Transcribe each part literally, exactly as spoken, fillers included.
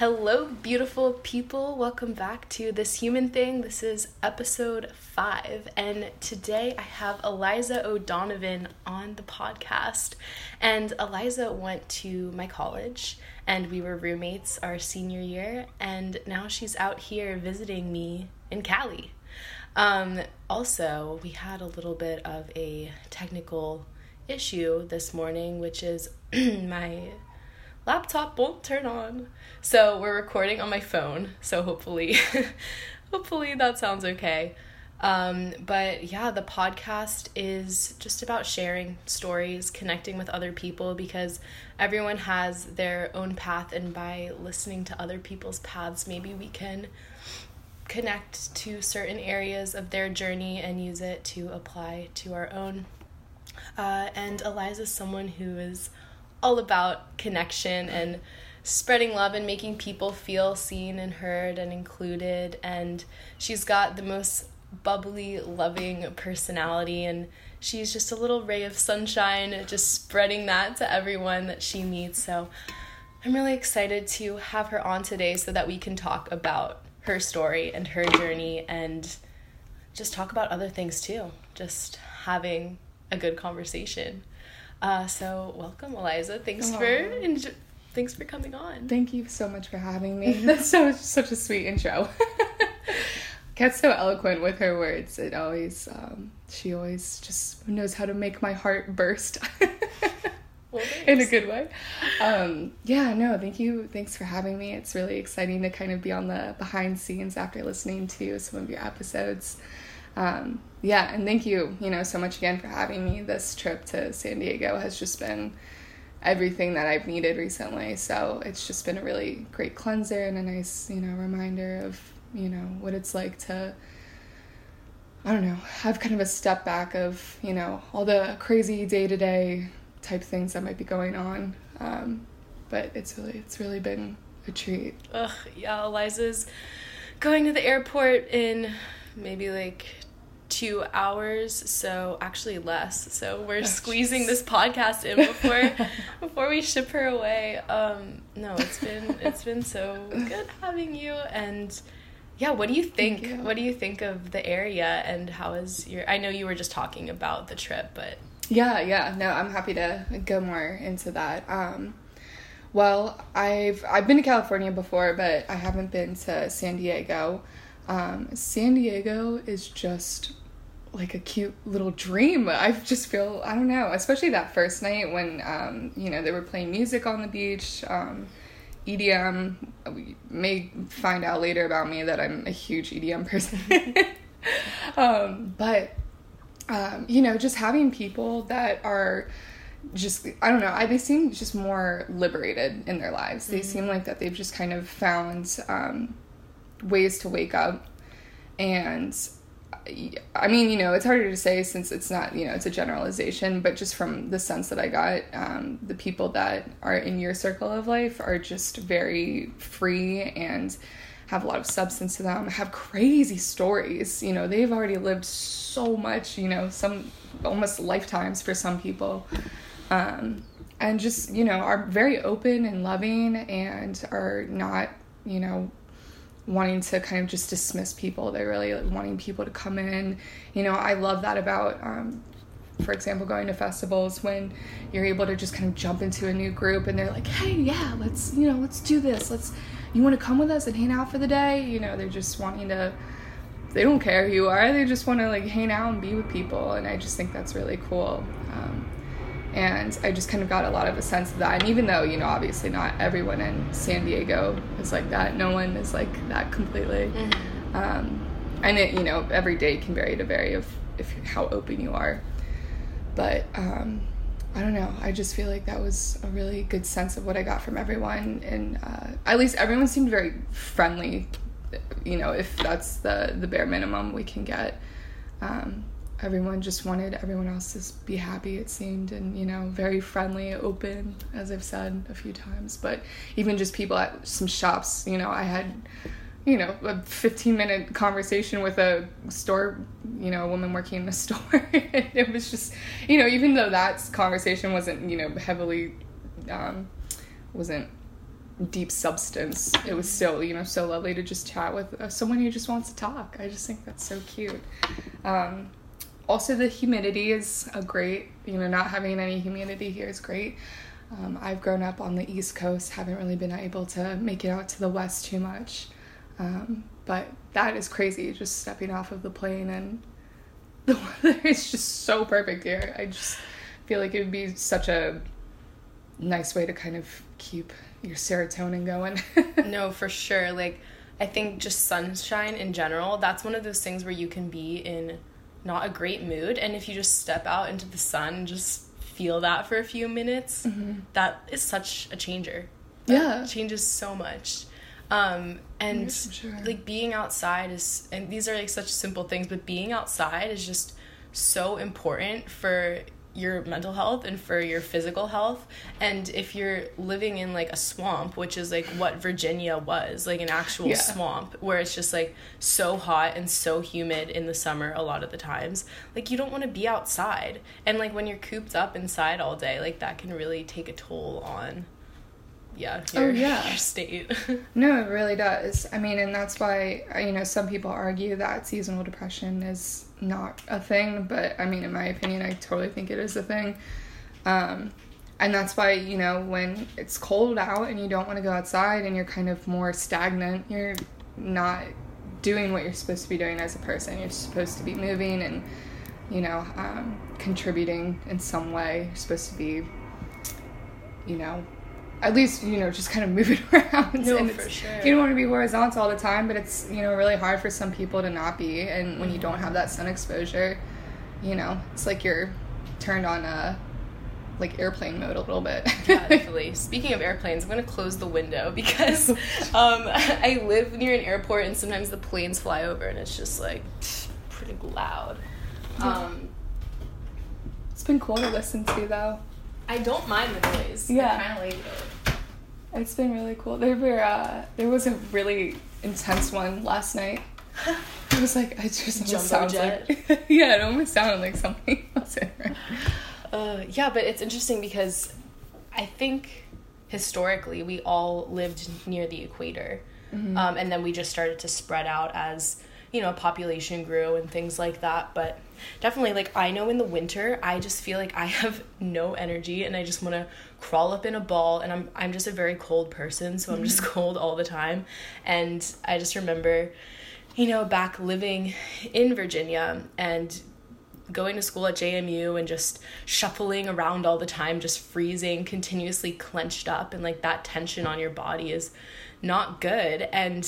Hello, beautiful people. Welcome back to This Human Thing. This is episode five, and today I have Eliza O'Donovan on the podcast. And Eliza went to my college, and we were roommates our senior year, and now she's out here visiting me in Cali. Um, also, we had a little bit of a technical issue this morning, which is my laptop won't turn on, so we're recording on my phone, so hopefully hopefully that sounds okay. Um but yeah, the podcast is just about sharing stories, connecting with other people, because everyone has their own path, and by listening to other people's paths, maybe we can connect to certain areas of their journey and use it to apply to our own. Uh and Eliza's someone who is all about connection and spreading love and making people feel seen and heard and included, and she's got the most bubbly, loving personality, and she's just a little ray of sunshine, just spreading that to everyone that she meets. So I'm really excited to have her on today so that we can talk about her story and her journey, and just talk about other things too, just having a good conversation. Uh, so welcome, Eliza. Thanks Aww. for enjo- thanks for coming on. Thank you so much for having me. That's so such a sweet intro. Kat's so eloquent with her words. It always um, she always just knows how to make my heart burst well, in a good way. Um, yeah, no, thank you. Thanks for having me. It's really exciting to kind of be on the behind scenes after listening to some of your episodes. Um, yeah, and thank you, you know, so much again for having me. This trip to San Diego has just been everything that I've needed recently, so it's just been a really great cleanser and a nice, you know, reminder of, you know, what it's like to, I don't know, have kind of a step back of, you know, all the crazy day-to-day type things that might be going on, um, but it's really, it's really been a treat. Ugh, yeah, Eliza's going to the airport in maybe like two hours, so actually less. So we're oh, squeezing geez. this podcast in before before we ship her away. Um, no, it's been it's been so good having you. And yeah, what do you think? You. What do you think of the area, and how is your? I know you were just talking about the trip, but yeah, yeah. No, I'm happy to go more into that. Um, well, I've I've been to California before, but I haven't been to San Diego. Um, San Diego is just like a cute little dream. I just feel, I don't know, especially that first night when, um, you know, they were playing music on the beach, um, E D M. You may find out later about me that I'm a huge E D M person. um, but, um, you know, just having people that are just, I don't know, I, they seem just more liberated in their lives. Mm-hmm. They seem like that they've just kind of found, um, ways to wake up, and I mean, you know, it's harder to say since it's not, you know, it's a generalization, but just from the sense that I got, um, the people that are in your circle of life are just very free and have a lot of substance to them, have crazy stories, you know, they've already lived so much, you know, some almost lifetimes for some people, um, and just, you know, are very open and loving, and are not, you know, wanting to kind of just dismiss people. They're really like, wanting people to come in. You know, I love that about, um, for example, going to festivals, when you're able to just kind of jump into a new group, and they're like, hey, yeah, let's, you know, let's do this. Let's, you want to come with us and hang out for the day? You know, they're just wanting to, they don't care who you are. They just want to like hang out and be with people. And I just think that's really cool. Um, and I just kind of got a lot of a sense of that. And even though, you know, obviously not everyone in San Diego is like that. No one is like that completely. Mm-hmm. Um, and, it, you know, every day can vary to vary of if how open you are. But um, I don't know. I just feel like that was a really good sense of what I got from everyone. And uh, at least everyone seemed very friendly, you know, if that's the, the bare minimum we can get. Um Everyone just wanted everyone else to be happy, it seemed, and, you know, very friendly, open, as I've said a few times. But even just people at some shops, you know, I had, you know, a fifteen-minute conversation with a store, you know, a woman working in a store. And it was just, you know, even though that conversation wasn't, you know, heavily, um, wasn't deep substance. It was still, you know, so lovely to just chat with someone who just wants to talk. I just think that's so cute. Um, also, the humidity is a great, you know, not having any humidity here is great. Um, I've grown up on the East Coast, haven't really been able to make it out to the West too much. Um, but that is crazy, just stepping off of the plane, and the weather is just so perfect here. I just feel like it would be such a nice way to kind of keep your serotonin going. No, for sure. Like, I think just sunshine in general, that's one of those things where you can be in not a great mood, and if you just step out into the sun and just feel that for a few minutes, mm-hmm. that is such a changer. That yeah. changes so much. Um, and yes, sure. like being outside is, and these are like such simple things, but being outside is just so important for your mental health and for your physical health. And if you're living in like a swamp, which is like what Virginia was, like an actual yeah. swamp where it's just like so hot and so humid in the summer a lot of the times, like you don't want to be outside. And like when you're cooped up inside all day, like that can really take a toll on yeah your, oh, yeah. your state. No, it really does. I mean, and that's why, you know, some people argue that seasonal depression is not a thing, but I mean, in my opinion, I totally think it is a thing. Um, and that's why, you know, when it's cold out and you don't want to go outside and you're kind of more stagnant, you're not doing what you're supposed to be doing as a person. You're supposed to be moving and, you know, um, contributing in some way. You're supposed to be, you know, at least, you know, just kind of moving around. No, and for sure. You don't want to be horizontal all the time, but it's, you know, really hard for some people to not be. And when you don't have that sun exposure, you know, it's like you're turned on a, like, airplane mode a little bit. Yeah, definitely. Speaking of airplanes, I'm going to close the window because um, I live near an airport and sometimes the planes fly over and it's just, like, pretty loud. Um, it's been cool to listen to, though. I don't mind the noise. Yeah. I kind of like it. It's been really cool. There were uh, there was a really intense one last night. It was like, I just almost sounds like yeah, it almost sounded like something else. uh, yeah, but it's interesting because I think historically we all lived near the equator, mm-hmm. um, and then we just started to spread out as, you know, population grew and things like that. But definitely, like, I know in the winter, I just feel like I have no energy and I just want to crawl up in a ball, and I'm I'm just a very cold person, so I'm just cold all the time. And I just remember, you know, back living in Virginia and going to school at J M U and just shuffling around all the time, just freezing, continuously clenched up, and, like, that tension on your body is not good. And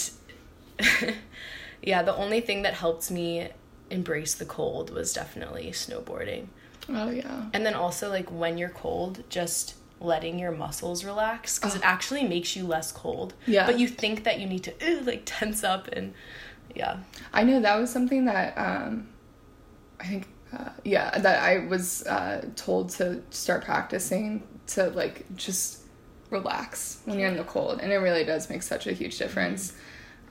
yeah, the only thing that helped me embrace the cold was definitely snowboarding. Oh yeah. And then also, like, when you're cold, just letting your muscles relax, because oh. it actually makes you less cold. Yeah. But you think that you need to ooh, like tense up and yeah. I know that was something that um, I think uh, yeah that I was uh, told to start practicing, to like just relax when you're in the cold, and it really does make such a huge difference.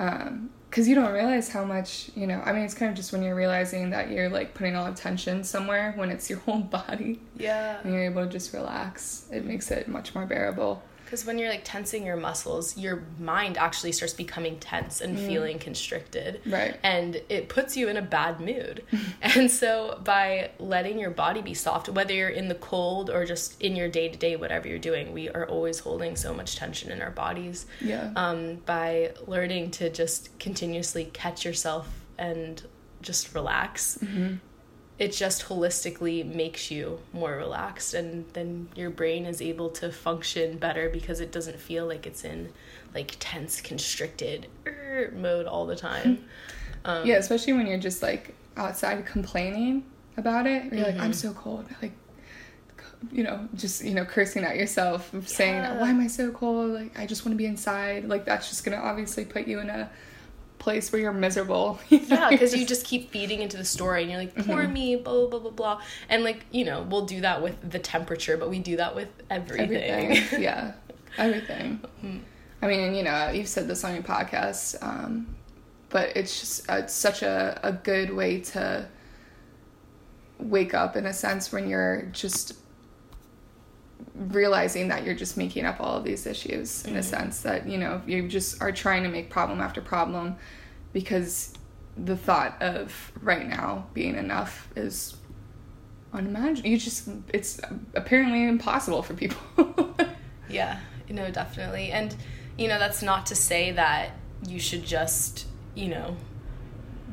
Mm-hmm. Um, because you don't realize how much, you know, I mean, it's kind of just when you're realizing that you're, like, putting all of tension somewhere when it's your whole body. Yeah. And you're able to just relax. It makes it much more bearable. Because when you're, like, tensing your muscles, your mind actually starts becoming tense and mm. feeling constricted. Right. And it puts you in a bad mood. And so by letting your body be soft, whether you're in the cold or just in your day-to-day, whatever you're doing, we are always holding so much tension in our bodies. Yeah. Um, by learning to just continuously catch yourself and just relax, mm-hmm. it just holistically makes you more relaxed, and then your brain is able to function better because it doesn't feel like it's in, like, tense, constricted er, mode all the time. Um, yeah, especially when you're just, like, outside complaining about it. You're mm-hmm. like, I'm so cold. Like, you know, just, you know, cursing at yourself, yeah. saying, why am I so cold? Like, I just want to be inside. Like, that's just going to obviously put you in a place where you're miserable. You know, yeah, because you just keep feeding into the story, and you're like, poor mm-hmm. me, blah, blah, blah, blah. And, like, you know, we'll do that with the temperature, but we do that with everything. everything. Yeah, everything. Mm-hmm. I mean, and, you know, you've said this on your podcast, um, but it's just it's such a, a good way to wake up, in a sense, when you're just realizing that you're just making up all of these issues in mm-hmm. a sense that, you know, you just are trying to make problem after problem because the thought of right now being enough is unimaginable. You just, it's apparently impossible for people. Yeah, no, definitely. And, you know, that's not to say that you should just, you know,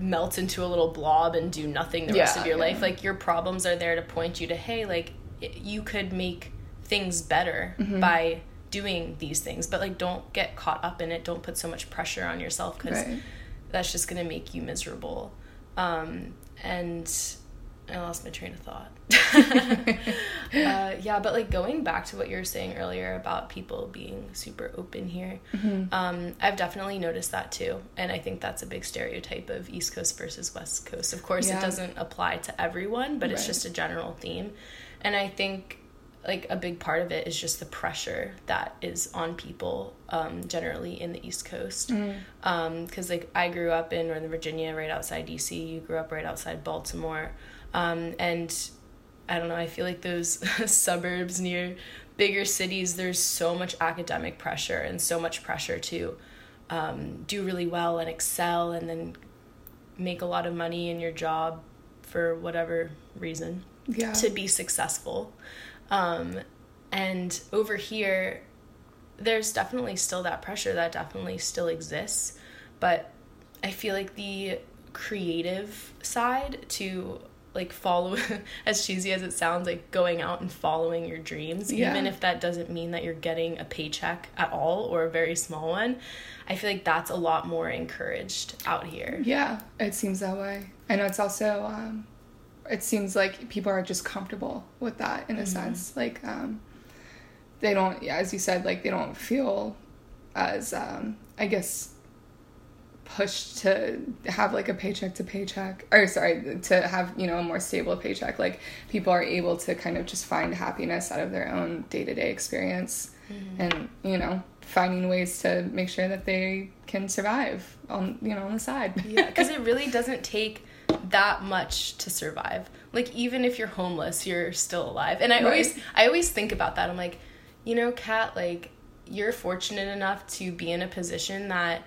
melt into a little blob and do nothing the yeah, rest of your yeah. life. Like, your problems are there to point you to, hey, like, you could make things better mm-hmm. by doing these things, but, like, don't get caught up in it. Don't put so much pressure on yourself, because right. that's just going to make you miserable. Um, and I lost my train of thought. uh, yeah, but, like, going back to what you were saying earlier about people being super open here, mm-hmm. um, I've definitely noticed that too. And I think that's a big stereotype of East Coast versus West Coast. Of course, yeah. it doesn't apply to everyone, but right. it's just a general theme. And I think, like, a big part of it is just the pressure that is on people um, generally in the East Coast. Because, mm. um, like, I grew up in Northern Virginia, right outside D C. You grew up right outside Baltimore. Um, and I don't know, I feel like those suburbs near bigger cities, there's so much academic pressure and so much pressure to um, do really well and excel and then make a lot of money in your job for whatever reason yeah. to be successful. Um, and over here, there's definitely still that pressure that definitely still exists. But I feel like the creative side to, like, follow, as cheesy as it sounds, like, going out and following your dreams, yeah. even if that doesn't mean that you're getting a paycheck at all or a very small one, I feel like that's a lot more encouraged out here. Yeah, it seems that way. I know it's also, um, it seems like people are just comfortable with that in a mm-hmm. sense. Like, um, they don't, yeah, as you said, like, they don't feel as, um, I guess, pushed to have, like, a paycheck to paycheck, or sorry, to have, you know, a more stable paycheck. Like, people are able to kind of just find happiness out of their own day-to-day experience mm-hmm. and, you know, finding ways to make sure that they can survive on, you know, on the side. Yeah, because it really doesn't take that much to survive. Like, even if you're homeless, you're still alive. And I right. always I always think about that. I'm like, you know, Kat, like, you're fortunate enough to be in a position that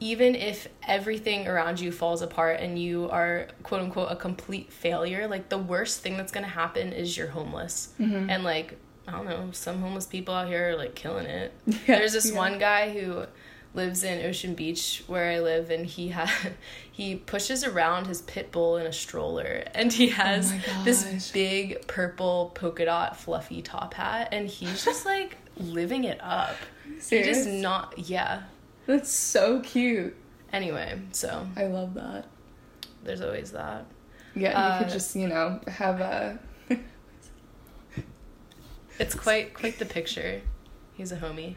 even if everything around you falls apart and you are, quote unquote, a complete failure, like, the worst thing that's going to happen is you're homeless. Mm-hmm. And, like, I don't know, some homeless people out here are, like, killing it. Yeah, There's this yeah. one guy who lives in Ocean Beach, where I live, and he ha- he pushes around his pit bull in a stroller, and he has oh this big purple polka dot fluffy top hat, and he's just, like, living it up. Seriously? He just not, yeah. That's so cute. Anyway, so. I love that. There's always that. Yeah, uh, you could just, you know, have a... It's quite quite the picture. He's a homie.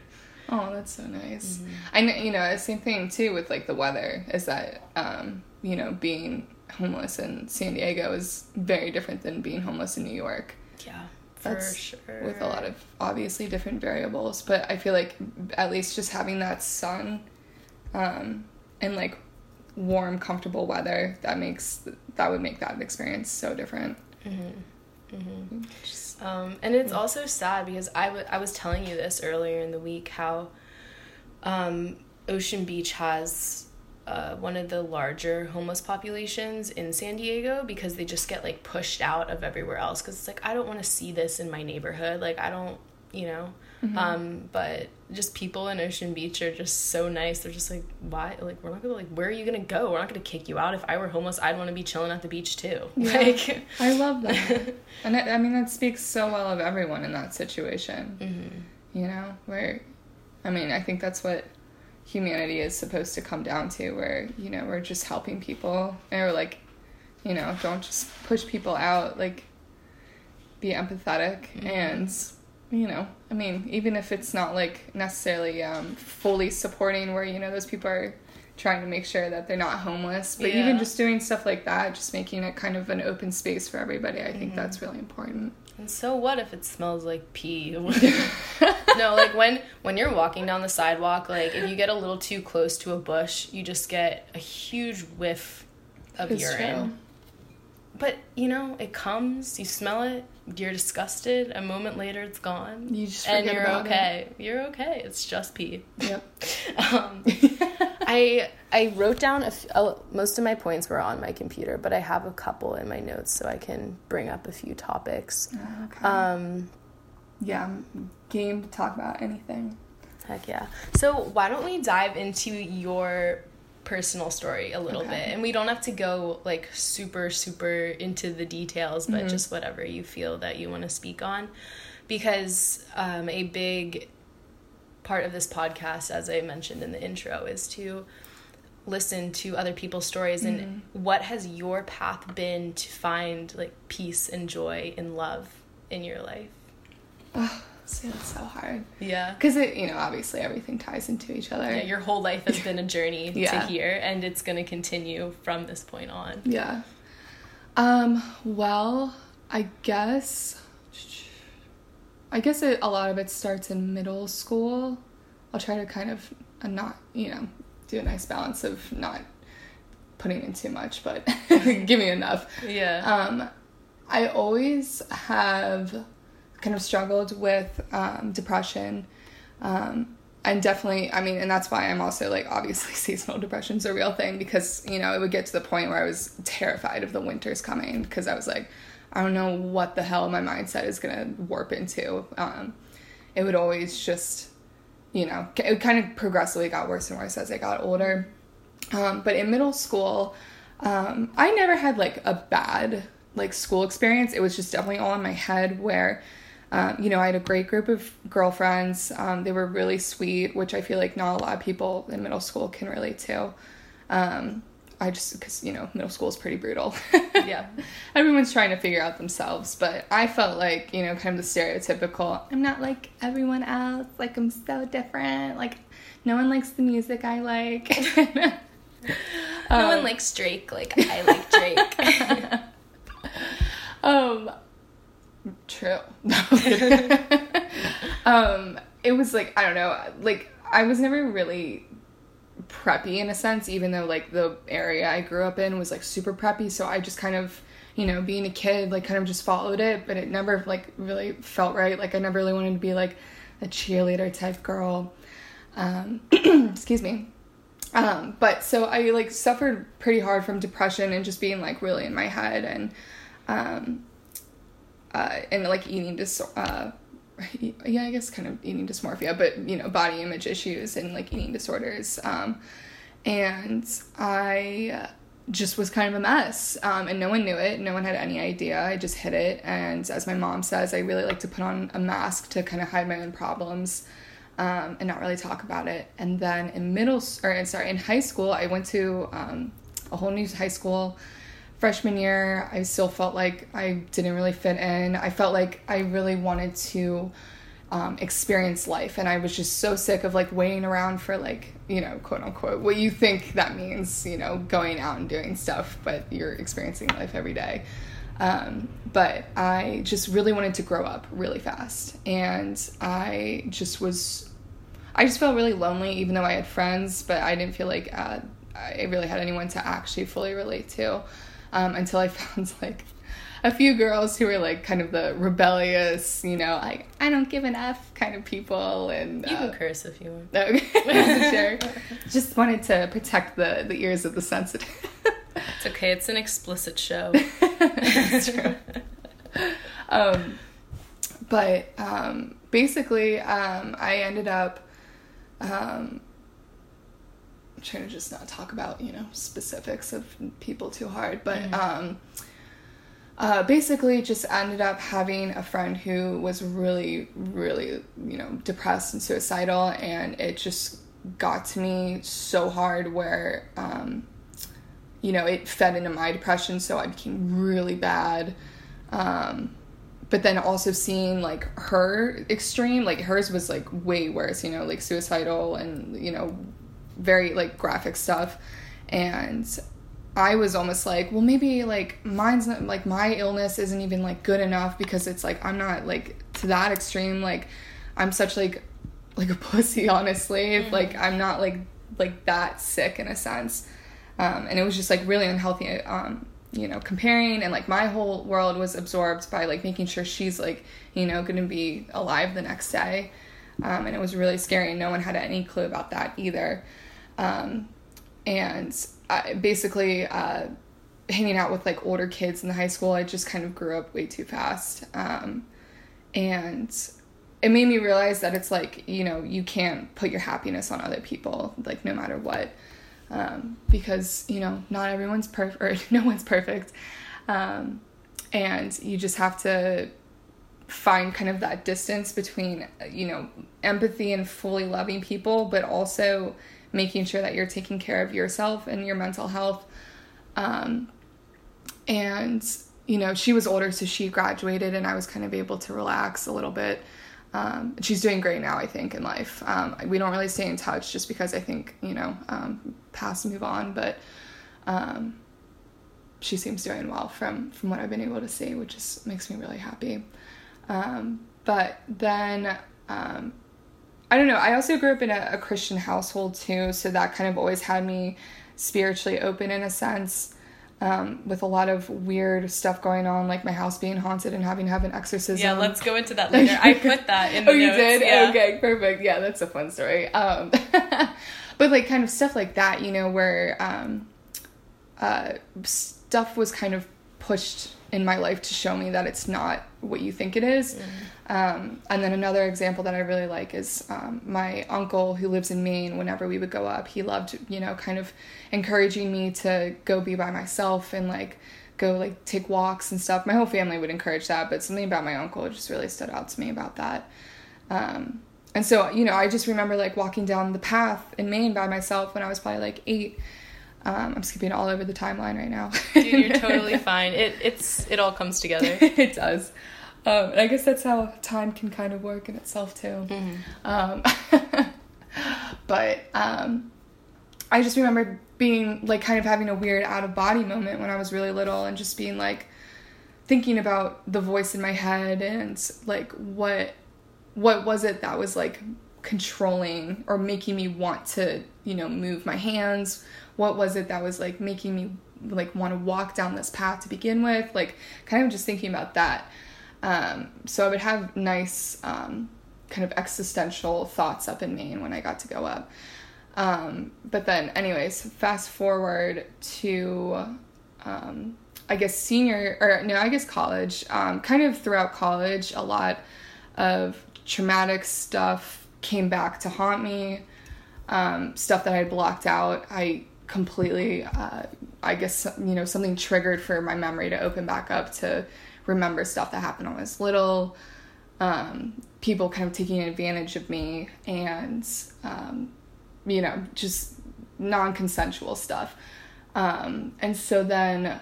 Oh, that's so nice. Mm-hmm. I know, you know, the same thing, too, with, like, the weather, is that, um, you know, being homeless in San Diego is very different than being homeless in New York. Yeah. That's for sure. With a lot of obviously different variables, but I feel like at least just having that sun um, and, like, warm, comfortable weather, that makes that would make that experience so different. Mm-hmm. Mm-hmm. Just, um, and it's yeah. also sad because I, w- I was telling you this earlier in the week, how um, Ocean Beach has Uh, one of the larger homeless populations in San Diego, because they just get, like, pushed out of everywhere else, because it's like, I don't want to see this in my neighborhood, like, I don't, you know, mm-hmm. um but just people in Ocean Beach are just so nice. They're just like, why, like, we're not gonna, like, where are you gonna go? We're not gonna kick you out. If I were homeless, I'd want to be chilling at the beach too. Yeah. Like, I love that. And it, I mean, that speaks so well of everyone in that situation. Mm-hmm. You know, where, I mean, I think that's what humanity is supposed to come down to, where, you know, we're just helping people, or, like, you know, don't just push people out, like, be empathetic. Mm-hmm. And, you know, I mean, even if it's not, like, necessarily um fully supporting, where, you know, those people are trying to make sure that they're not homeless, but yeah. even just doing stuff like that, just making it kind of an open space for everybody, I mm-hmm. think that's really important. And so what if it smells like pee? No, like, when when you're walking down the sidewalk, like, if you get a little too close to a bush, you just get a huge whiff of it's urine. True. But, you know, it comes, you smell it, you're disgusted, a moment later it's gone. You just forget about it. And you're okay. You're okay. It's just pee. Yep. um, I I wrote down, a f- uh, most of my points were on my computer, but I have a couple in my notes so I can bring up a few topics. Oh, okay. Um, yeah, I'm game to talk about anything. Heck yeah. So why don't we dive into your personal story a little okay. bit, and we don't have to go like super super into the details, but mm-hmm. just whatever you feel that you want to speak on, because um a big part of this podcast, as I mentioned in the intro, is to listen to other people's stories. Mm-hmm. And what has your path been to find like peace and joy and love in your life? Oh, so it's so hard. Yeah. Because, you know, obviously everything ties into each other. Yeah, your whole life has been a journey yeah. to here, and it's going to continue from this point on. Yeah. Um, well, I guess... I guess it, a lot of it starts in middle school. I'll try to kind of not, you know, do a nice balance of not putting in too much, but give me enough. Yeah. Um, I always have... kind of struggled with um, depression, um, and definitely, I mean, and that's why I'm also, like, obviously seasonal depression's a real thing, because, you know, it would get to the point where I was terrified of the winters coming, because I was like, I don't know what the hell my mindset is going to warp into. Um, it would always just, you know, it kind of progressively got worse and worse as I got older. Um, but in middle school, um, I never had, like, a bad, like, school experience. It was just definitely all in my head where... Um, you know, I had a great group of girlfriends. Um, they were really sweet, which I feel like not a lot of people in middle school can relate to. Um, I just, because, you know, middle school is pretty brutal. Yeah. Everyone's trying to figure out themselves. But I felt like, you know, kind of the stereotypical, I'm not like everyone else. Like, I'm so different. Like, no one likes the music I like. no um, one likes Drake like I like Drake. um... True. um, it was like, I don't know, like I was never really preppy in a sense, even though like the area I grew up in was like super preppy. So I just kind of, you know, being a kid, like kind of just followed it, but it never like really felt right. Like I never really wanted to be like a cheerleader type girl. Um, excuse me. Um, but so I like suffered pretty hard from depression and just being like really in my head, and, um, Uh, and like eating dis uh, yeah, I guess kind of eating dysmorphia, but you know, body image issues and like eating disorders. Um, and I just was kind of a mess. Um, and no one knew it. No one had any idea. I just hid it. And as my mom says, I really like to put on a mask to kind of hide my own problems, um, and not really talk about it. And then in middle, or sorry, in high school, I went to, um, a whole new high school. Freshman year, I still felt like I didn't really fit in. I felt like I really wanted to um, experience life, and I was just so sick of, like, waiting around for, like, you know, quote-unquote, what you think that means, you know, going out and doing stuff, but you're experiencing life every day. Um, but I just really wanted to grow up really fast, and I just was... I just felt really lonely, even though I had friends, but I didn't feel like uh, I really had anyone to actually fully relate to. Um, until I found, like, a few girls who were, like, kind of the rebellious, you know, like, I don't give an F kind of people. And uh, you can curse if you want. Okay. Sure. Just wanted to protect the, the ears of the sensitive. It's okay. It's an explicit show. That's true. um, but um, basically, um, I ended up... Um, I'm trying to just not talk about, you know, specifics of people too hard, but mm. um uh basically just ended up having a friend who was really, really, you know, depressed and suicidal, and it just got to me so hard where um you know, it fed into my depression, so I became really bad. Um but then also seeing, like, her extreme, like, hers was, like, way worse, you know, like, suicidal and, you know, very, like, graphic stuff, and I was almost like, well, maybe, like, mine's not, like, my illness isn't even, like, good enough, because it's, like, I'm not, like, to that extreme, like, I'm such, like, like, a pussy, honestly, mm-hmm. like, I'm not, like, like, that sick, in a sense, um, and it was just, like, really unhealthy, um, you know, comparing, and like my whole world was absorbed by like making sure she's like, you know, going to be alive the next day. Um, and it was really scary, and no one had any clue about that either. Um, and I, basically, uh, hanging out with like older kids in the high school, I just kind of grew up way too fast. Um, and it made me realize that it's like, you know, you can't put your happiness on other people, like no matter what. Um, because, you know, not everyone's perfect, or no one's perfect. Um, and you just have to find kind of that distance between, you know, empathy and fully loving people, but also making sure that you're taking care of yourself and your mental health. Um, and, you know, she was older, so she graduated, and I was kind of able to relax a little bit. Um, she's doing great now, I think, in life. Um, we don't really stay in touch just because I think, you know, um, past move on, but, um, she seems doing well from, from what I've been able to see, which just makes me really happy. Um, but then, um, I don't know. I also grew up in a, a Christian household too. So that kind of always had me spiritually open in a sense, um, with a lot of weird stuff going on, like my house being haunted and having to have an exorcism. Yeah, let's go into that later. I put that in the oh, notes. Oh, you did? Yeah. Okay, perfect. Yeah, that's a fun story. Um, but, like, kind of stuff like that, you know, where um, uh, stuff was kind of pushed in my life to show me that it's not what you think it is. Mm-hmm. Um, and then another example that I really like is um, my uncle who lives in Maine. Whenever we would go up, he loved, you know, kind of encouraging me to go be by myself and like go like take walks and stuff. My whole family would encourage that, but something about my uncle just really stood out to me about that. Um, and so, you know, I just remember like walking down the path in Maine by myself when I was probably like eight. Um, I'm skipping all over the timeline right now. Dude, you're totally fine. It it's it all comes together. It does. Um, I guess that's how time can kind of work in itself too. Mm-hmm. Um, but um, I just remember being like kind of having a weird out of body moment when I was really little, and just being like thinking about the voice in my head and like what what was it that was like controlling or making me want to, you know, move my hands. What was it that was like making me like want to walk down this path to begin with? Like kind of just thinking about that. Um, so I would have nice um, kind of existential thoughts up in Maine when I got to go up. Um, but then anyways, fast forward to um, I guess senior or no, I guess college, um, kind of throughout college, a lot of traumatic stuff came back to haunt me. Um, stuff that I had blocked out, I completely, uh, I guess, you know, something triggered for my memory to open back up to remember stuff that happened when I was little, um, people kind of taking advantage of me and, um, you know, just non-consensual stuff. Um, and so then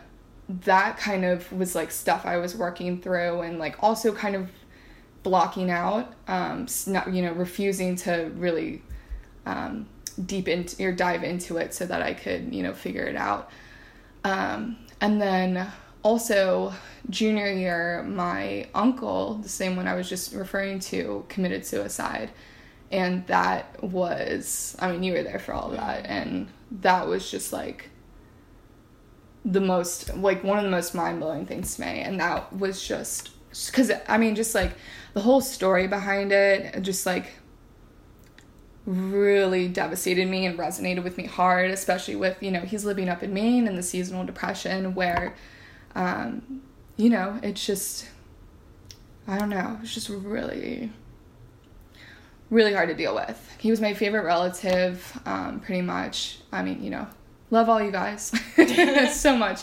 that kind of was like stuff I was working through and like also kind of blocking out, um, not, you know, refusing to really um, deep into or dive into it so that I could, you know, figure it out. Um, and then also junior year, my uncle, the same one I was just referring to, committed suicide. And that was, I mean, you were there for all of that. And that was just like the most, like one of the most mind blowing things to me. And that was just, cause I mean, just like the whole story behind it, just like really devastated me and resonated with me hard, especially with, you know, he's living up in Maine and the seasonal depression where, um, you know, it's just, I don't know, it's just really, really hard to deal with. He was my favorite relative, um, pretty much. I mean, you know, love all you guys so much.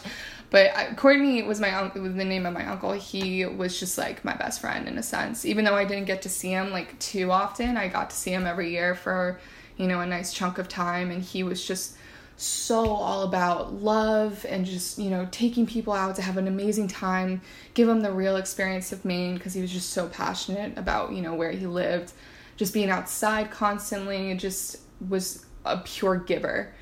But I, Courtney was my uncle, the name of my uncle. He was just like my best friend in a sense. Even though I didn't get to see him like too often, I got to see him every year for, you know, a nice chunk of time. And he was just so all about love and just, you know, taking people out to have an amazing time, give them the real experience of Maine, because he was just so passionate about, you know, where he lived, just being outside constantly. It just was a pure giver.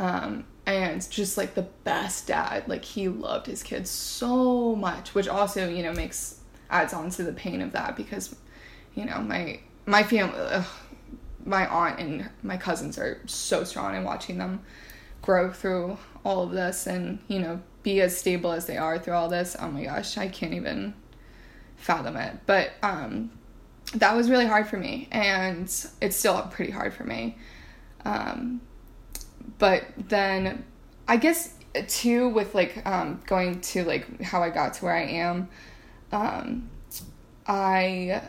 Um, And just, like, the best dad. Like, he loved his kids so much, which also, you know, makes, adds on to the pain of that because, you know, my, my family, ugh, my aunt and my cousins are so strong in watching them grow through all of this and, you know, be as stable as they are through all this, oh my gosh, I can't even fathom it. But um, that was really hard for me, and it's still pretty hard for me. Um, but then I guess too, with like um, going to like how I got to where I am, um, I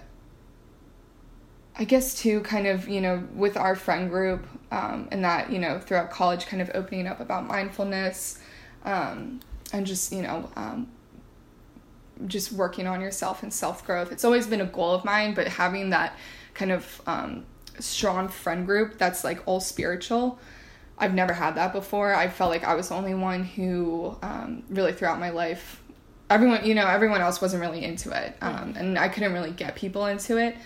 I guess too kind of, you know, with our friend group, um, and that, you know, throughout college kind of opening up about mindfulness, um, and just, you know, um, just working on yourself and self-growth. It's always been a goal of mine, but having that kind of um, strong friend group that's like all spiritual, I've never had that before. I felt like I was the only one who um, really throughout my life, everyone, you know, everyone else wasn't really into it. Um, and I couldn't really get people into it.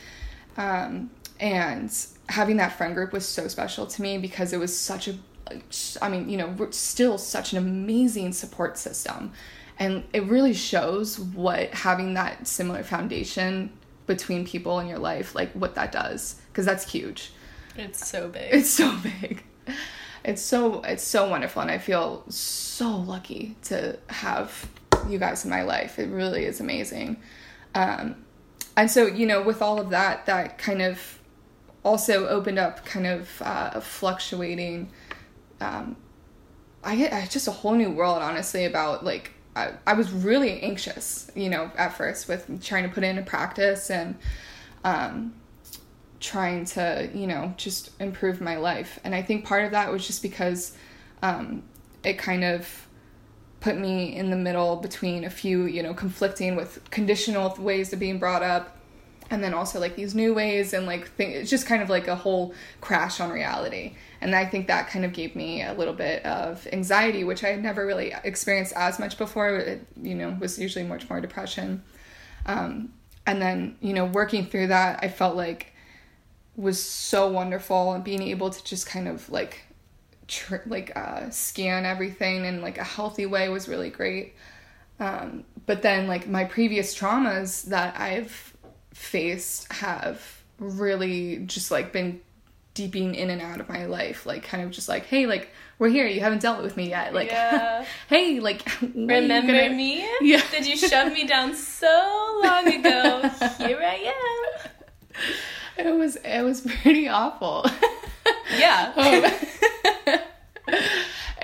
Um, and having that friend group was so special to me because it was such a, I mean, you know, we're still such an amazing support system. And it really shows what having that similar foundation between people in your life, like what that does, because that's huge. It's so big. It's so big. It's so, it's so wonderful. And I feel so lucky to have you guys in my life. It really is amazing. Um, and so, you know, with all of that, that kind of also opened up kind of uh, a fluctuating, um, I get just a whole new world, honestly, about like, I, I was really anxious, you know, at first with trying to put it into practice and, um, trying to, you know, just improve my life. And I think part of that was just because, um, it kind of put me in the middle between a few, you know, conflicting with conditional ways of being brought up, and then also like these new ways and like thing, it's just kind of like a whole crash on reality. And I think that kind of gave me a little bit of anxiety, which I had never really experienced as much before. It, you know, was usually much more depression. Um, and then, you know, working through that, I felt like was so wonderful, and being able to just kind of like Tr- like uh scan everything in like a healthy way was really great. Um but then like my previous traumas that I've faced have really just like been deeping in and out of my life, like kind of just like, hey, like we're here, you haven't dealt with me yet, like yeah. Hey, like remember gonna... me? Yeah. Did you shove me down so long ago? Here I am. It was it was pretty awful. Yeah. um,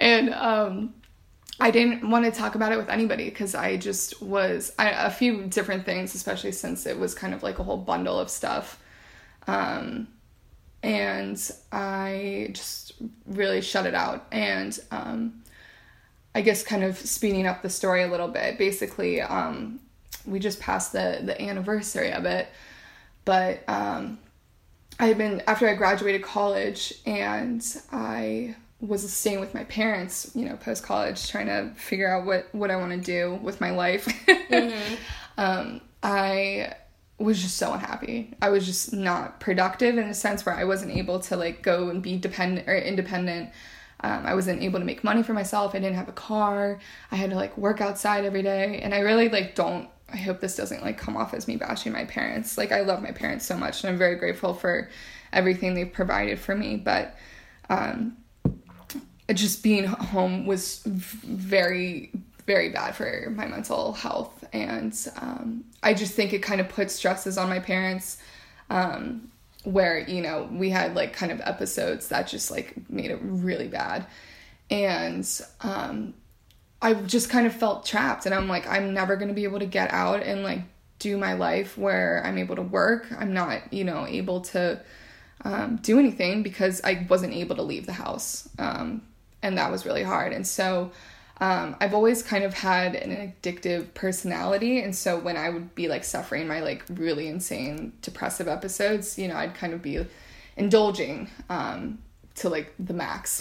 And um, I didn't want to talk about it with anybody because I just was I, a few different things, especially since it was kind of like a whole bundle of stuff. Um, and I just really shut it out. And um, I guess kind of speeding up the story a little bit. Basically, um, we just passed the, the anniversary of it. But um, I had been, after I graduated college, and I was staying with my parents, you know, post-college, trying to figure out what, what I want to do with my life. Mm-hmm. um, I was just so unhappy. I was just not productive in a sense where I wasn't able to, like, go and be dependent or independent. Um, I wasn't able to make money for myself. I didn't have a car. I had to, like, work outside every day. And I really, like, don't... I hope this doesn't, like, come off as me bashing my parents. Like, I love my parents so much, and I'm very grateful for everything they've provided for me. But, um... just being home was very, very bad for my mental health. And um, I just think it kind of put stresses on my parents, um, where, you know, we had like kind of episodes that just like made it really bad. And um, I just kind of felt trapped, and I'm like, I'm never going to be able to get out and like do my life where I'm able to work. I'm not, you know, able to um, do anything because I wasn't able to leave the house. Um, And that was really hard. And so um, I've always kind of had an addictive personality. And so when I would be like suffering my like really insane depressive episodes, you know, I'd kind of be indulging um, to like the max.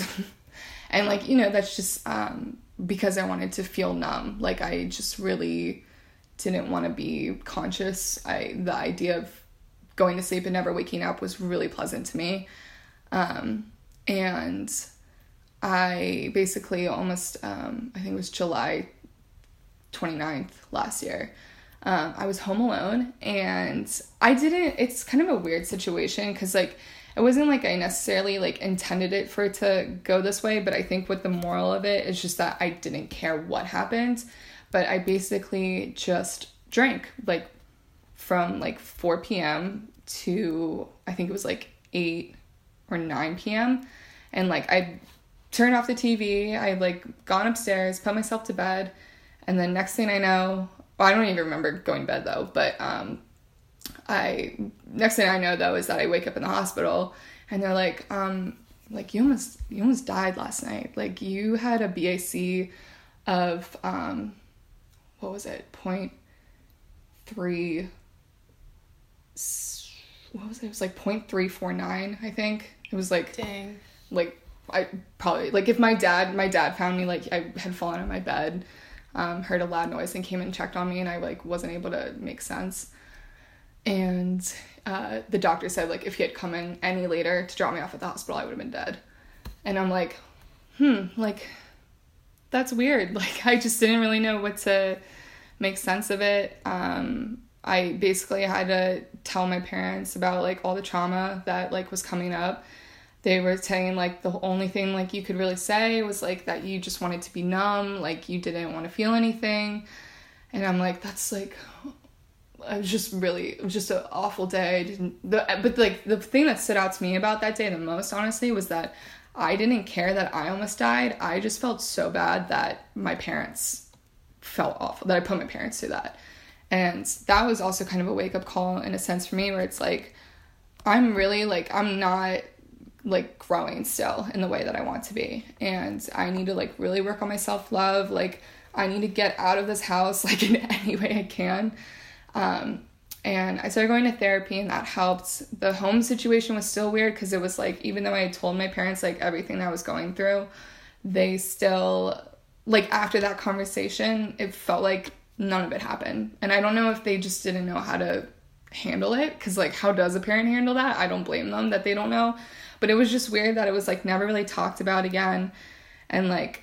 And like, you know, that's just um, because I wanted to feel numb. Like I just really didn't want to be conscious. I the idea of going to sleep and never waking up was really pleasant to me. Um, and... I basically almost, um, I think it was July twenty-ninth last year, um, I was home alone, and I didn't, it's kind of a weird situation, because, like, it wasn't like I necessarily like intended it for it to go this way, but I think what the moral of it is just that I didn't care what happened, but I basically just drank like from like four p.m. to I think it was like eight or nine p.m. and like I turned off the T V, I like gone upstairs, put myself to bed, and then next thing I know, well, I don't even remember going to bed though, but um I next thing I know though is that I wake up in the hospital and they're like, um like you almost you almost died last night, like you had a B A C of um what was it point three, what was it it was like point three four nine, I think it was like, dang, like I probably like if my dad my dad found me, like I had fallen on my bed, um heard a loud noise and came and checked on me, and I like wasn't able to make sense. And uh, the doctor said, like, if he had come in any later to drop me off at the hospital, I would have been dead. And I'm like, hmm, like, that's weird. Like, I just didn't really know what to make sense of it. Um, I basically had to tell my parents about, like, all the trauma that, like, was coming up. They were saying, like, the only thing, like, you could really say was, like, that you just wanted to be numb. Like, you didn't want to feel anything. And I'm like, that's, like... I was just really, it was just an awful day. I didn't, the, but like the thing that stood out to me about that day the most, honestly, was that I didn't care that I almost died. I just felt so bad that my parents felt awful, that I put my parents through that. And that was also kind of a wake up call in a sense for me, where it's like, I'm really like, I'm not like growing still in the way that I want to be. And I need to like really work on my self-love. Like I need to get out of this house like in any way I can. Um, and I started going to therapy, and that helped. The home situation was still weird because it was like, even though I had told my parents like everything that I was going through, they still, like after that conversation, it felt like none of it happened. And I don't know if they just didn't know how to handle it, because like how does a parent handle that? I don't blame them that they don't know. But it was just weird that it was like never really talked about again, and like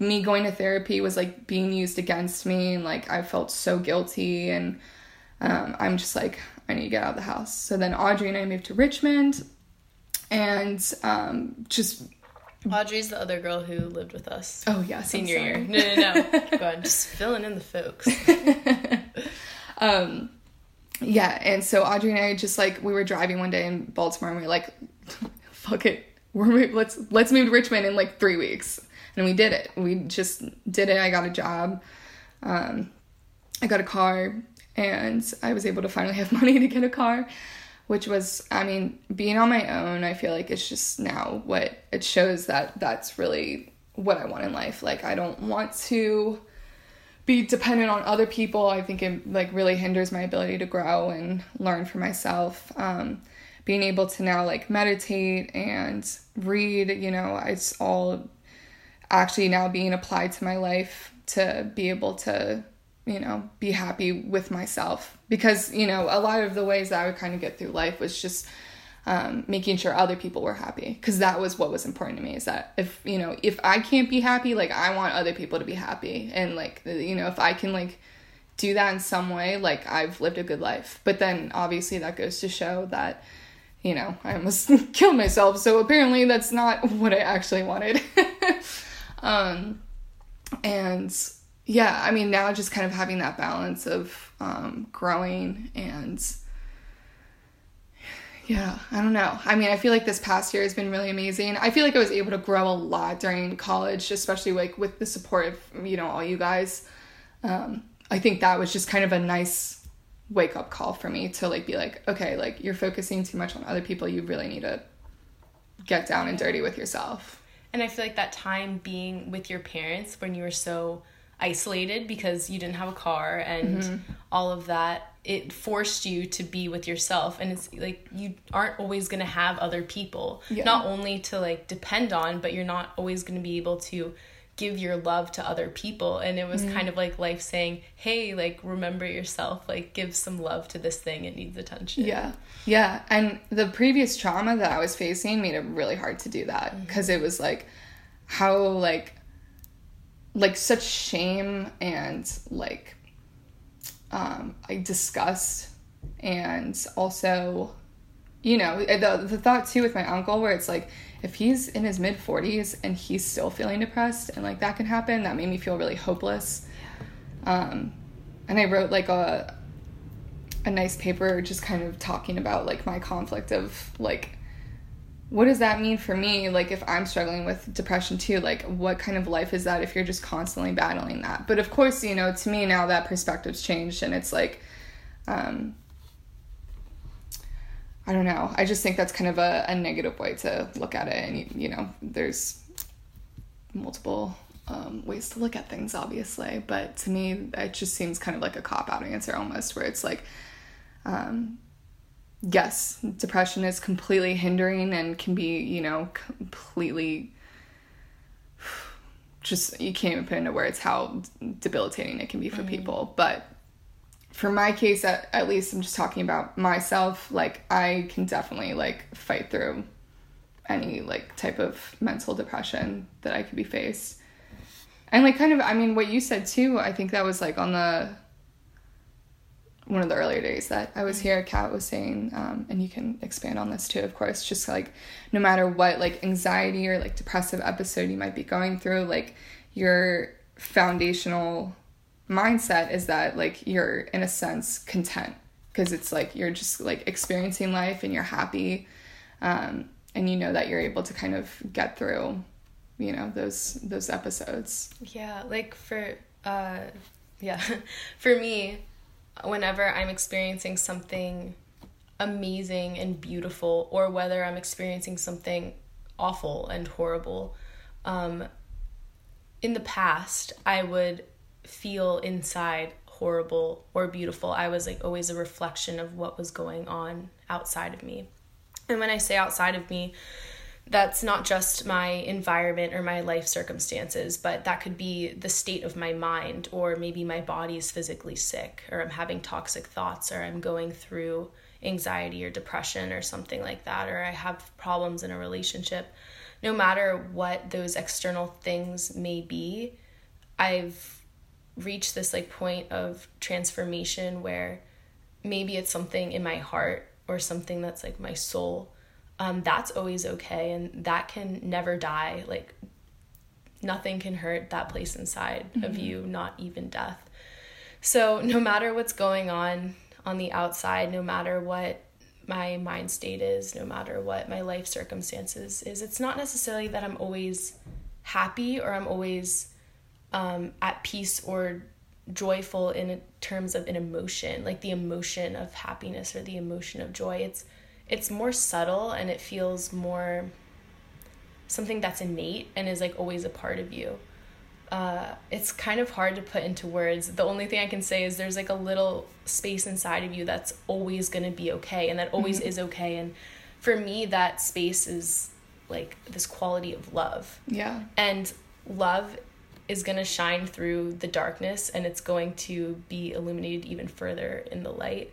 me going to therapy was like being used against me, and like I felt so guilty. And Um, I'm just like, I need to get out of the house. So then Audrey and I moved to Richmond, and um, just... Audrey's the other girl who lived with us. Oh, yeah. Senior year. No, no, no. Go on. Just filling in the folks. um, yeah, and so Audrey and I just like, we were driving one day in Baltimore, and we were like, fuck it. We're, let's, let's move to Richmond in like three weeks. And we did it. We just did it. I got a job. Um, I got a car. And I was able to finally have money to get a car, which was, I mean, being on my own, I feel like it's just now what it shows that that's really what I want in life. Like, I don't want to be dependent on other people. I think it, like, really hinders my ability to grow and learn for myself. Um, being able to now, like, meditate and read, you know, it's all actually now being applied to my life to be able to... you know, be happy with myself, because, you know, a lot of the ways that I would kind of get through life was just um, making sure other people were happy, because that was what was important to me, is that if, you know, if I can't be happy, like, I want other people to be happy, and, like, you know, if I can, like, do that in some way, like, I've lived a good life. But then, obviously, that goes to show that, you know, I almost killed myself, so apparently that's not what I actually wanted. um, and... Yeah, I mean, now just kind of having that balance of um, growing and, yeah, I don't know. I mean, I feel like this past year has been really amazing. I feel like I was able to grow a lot during college, especially, like, with the support of, you know, all you guys. Um, I think that was just kind of a nice wake-up call for me to, like, be like, okay, like, you're focusing too much on other people. You really need to get down and dirty with yourself. And I feel like that time being with your parents when you were so... isolated because you didn't have a car and mm-hmm. all of that, it forced you to be with yourself, and it's like you aren't always going to have other people yeah. not only to like depend on, but you're not always going to be able to give your love to other people. And it was mm-hmm. kind of like life saying, hey, like, remember yourself, like, give some love to this thing, it needs attention. Yeah yeah and the previous trauma that I was facing made it really hard to do that, because mm-hmm. it was like how like like such shame and like um, I disgust, and also you know, the, the thought too with my uncle, where it's like, if he's in his mid forties and he's still feeling depressed, and like that can happen, that made me feel really hopeless. Um, and I wrote like a, a nice paper just kind of talking about like my conflict of like, what does that mean for me? Like, if I'm struggling with depression too, like what kind of life is that if you're just constantly battling that? But of course, you know, to me now that perspective's changed, and it's like, um, I don't know. I just think that's kind of a, a negative way to look at it. And, you, you know, there's multiple um, ways to look at things, obviously. But to me, it just seems kind of like a cop-out answer almost, where it's like, um, yes, depression is completely hindering and can be, you know, completely just, you can't even put into words how debilitating it can be for mm-hmm. people. But for my case, at, at least, I'm just talking about myself, like, I can definitely, like, fight through any, like, type of mental depression that I could be faced. And, like, kind of, I mean, what you said, too, I think that was, like, on the, one of the earlier days that I was here, Kat was saying, um, and you can expand on this, too, of course, just, like, no matter what, like, anxiety or, like, depressive episode you might be going through, like, your foundational mindset is that, like, you're in a sense content, because it's like you're just like experiencing life and you're happy, um and you know that you're able to kind of get through, you know, those those episodes. Yeah, like for uh yeah for me, whenever I'm experiencing something amazing and beautiful, or whether I'm experiencing something awful and horrible, um in the past I would feel inside horrible or beautiful. I was like always a reflection of what was going on outside of me. And when I say outside of me, that's not just my environment or my life circumstances, but that could be the state of my mind, or maybe my body is physically sick, or I'm having toxic thoughts, or I'm going through anxiety or depression or something like that, or I have problems in a relationship. No matter what those external things may be, I've reach this like point of transformation where maybe it's something in my heart or something that's like my soul, um that's always okay, and that can never die. Like nothing can hurt that place inside mm-hmm. of you, not even death. So no matter what's going on on the outside, no matter what my mind state is, no matter what my life circumstances is, it's not necessarily that I'm always happy or I'm always Um, at peace or joyful in terms of an emotion, like the emotion of happiness or the emotion of joy. It's it's more subtle, and it feels more something that's innate and is like always a part of you. Uh, it's kind of hard to put into words. The only thing I can say is there's like a little space inside of you that's always going to be okay, and that always mm-hmm. is okay. And for me, that space is like this quality of love. Yeah. And love is going to shine through the darkness, and it's going to be illuminated even further in the light.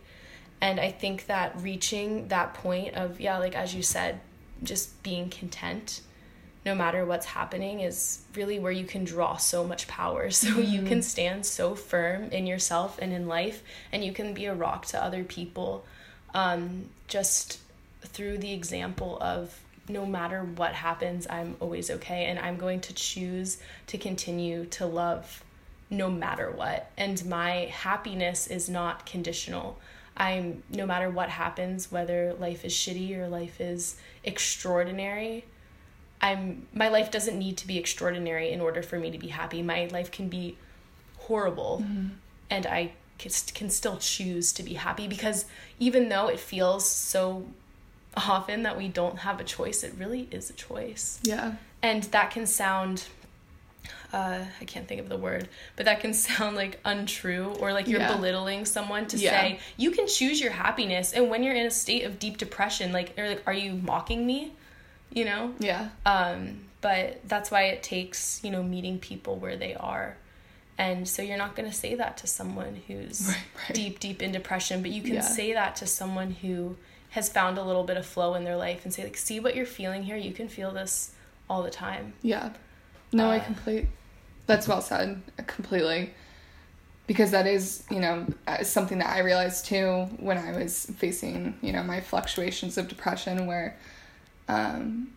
And I think that reaching that point of, yeah, like as you said, just being content no matter what's happening is really where you can draw so much power. So mm-hmm. you can stand so firm in yourself and in life, and you can be a rock to other people, um, just through the example of, no matter what happens, I'm always okay, and I'm going to choose to continue to love no matter what. And my happiness is not conditional. I'm no matter what happens, whether life is shitty or life is extraordinary, I'm my life doesn't need to be extraordinary in order for me to be happy. My life can be horrible, mm-hmm. and I can still choose to be happy, because even though it feels so often that we don't have a choice, it really is a choice. Yeah. And that can sound uh I can't think of the word, but that can sound like untrue, or like you're yeah. belittling someone to yeah. say you can choose your happiness. And when you're in a state of deep depression, like, or like, are you mocking me, you know? Yeah. Um but that's why it takes, you know, meeting people where they are. And so you're not going to say that to someone who's right, right. deep deep in depression, but you can yeah. say that to someone who has found a little bit of flow in their life, and say, like, see what you're feeling here. You can feel this all the time. Yeah. No, uh, I complete. That's well said. Completely. because that is, you know, something that I realized too when I was facing, you know, my fluctuations of depression, where, um,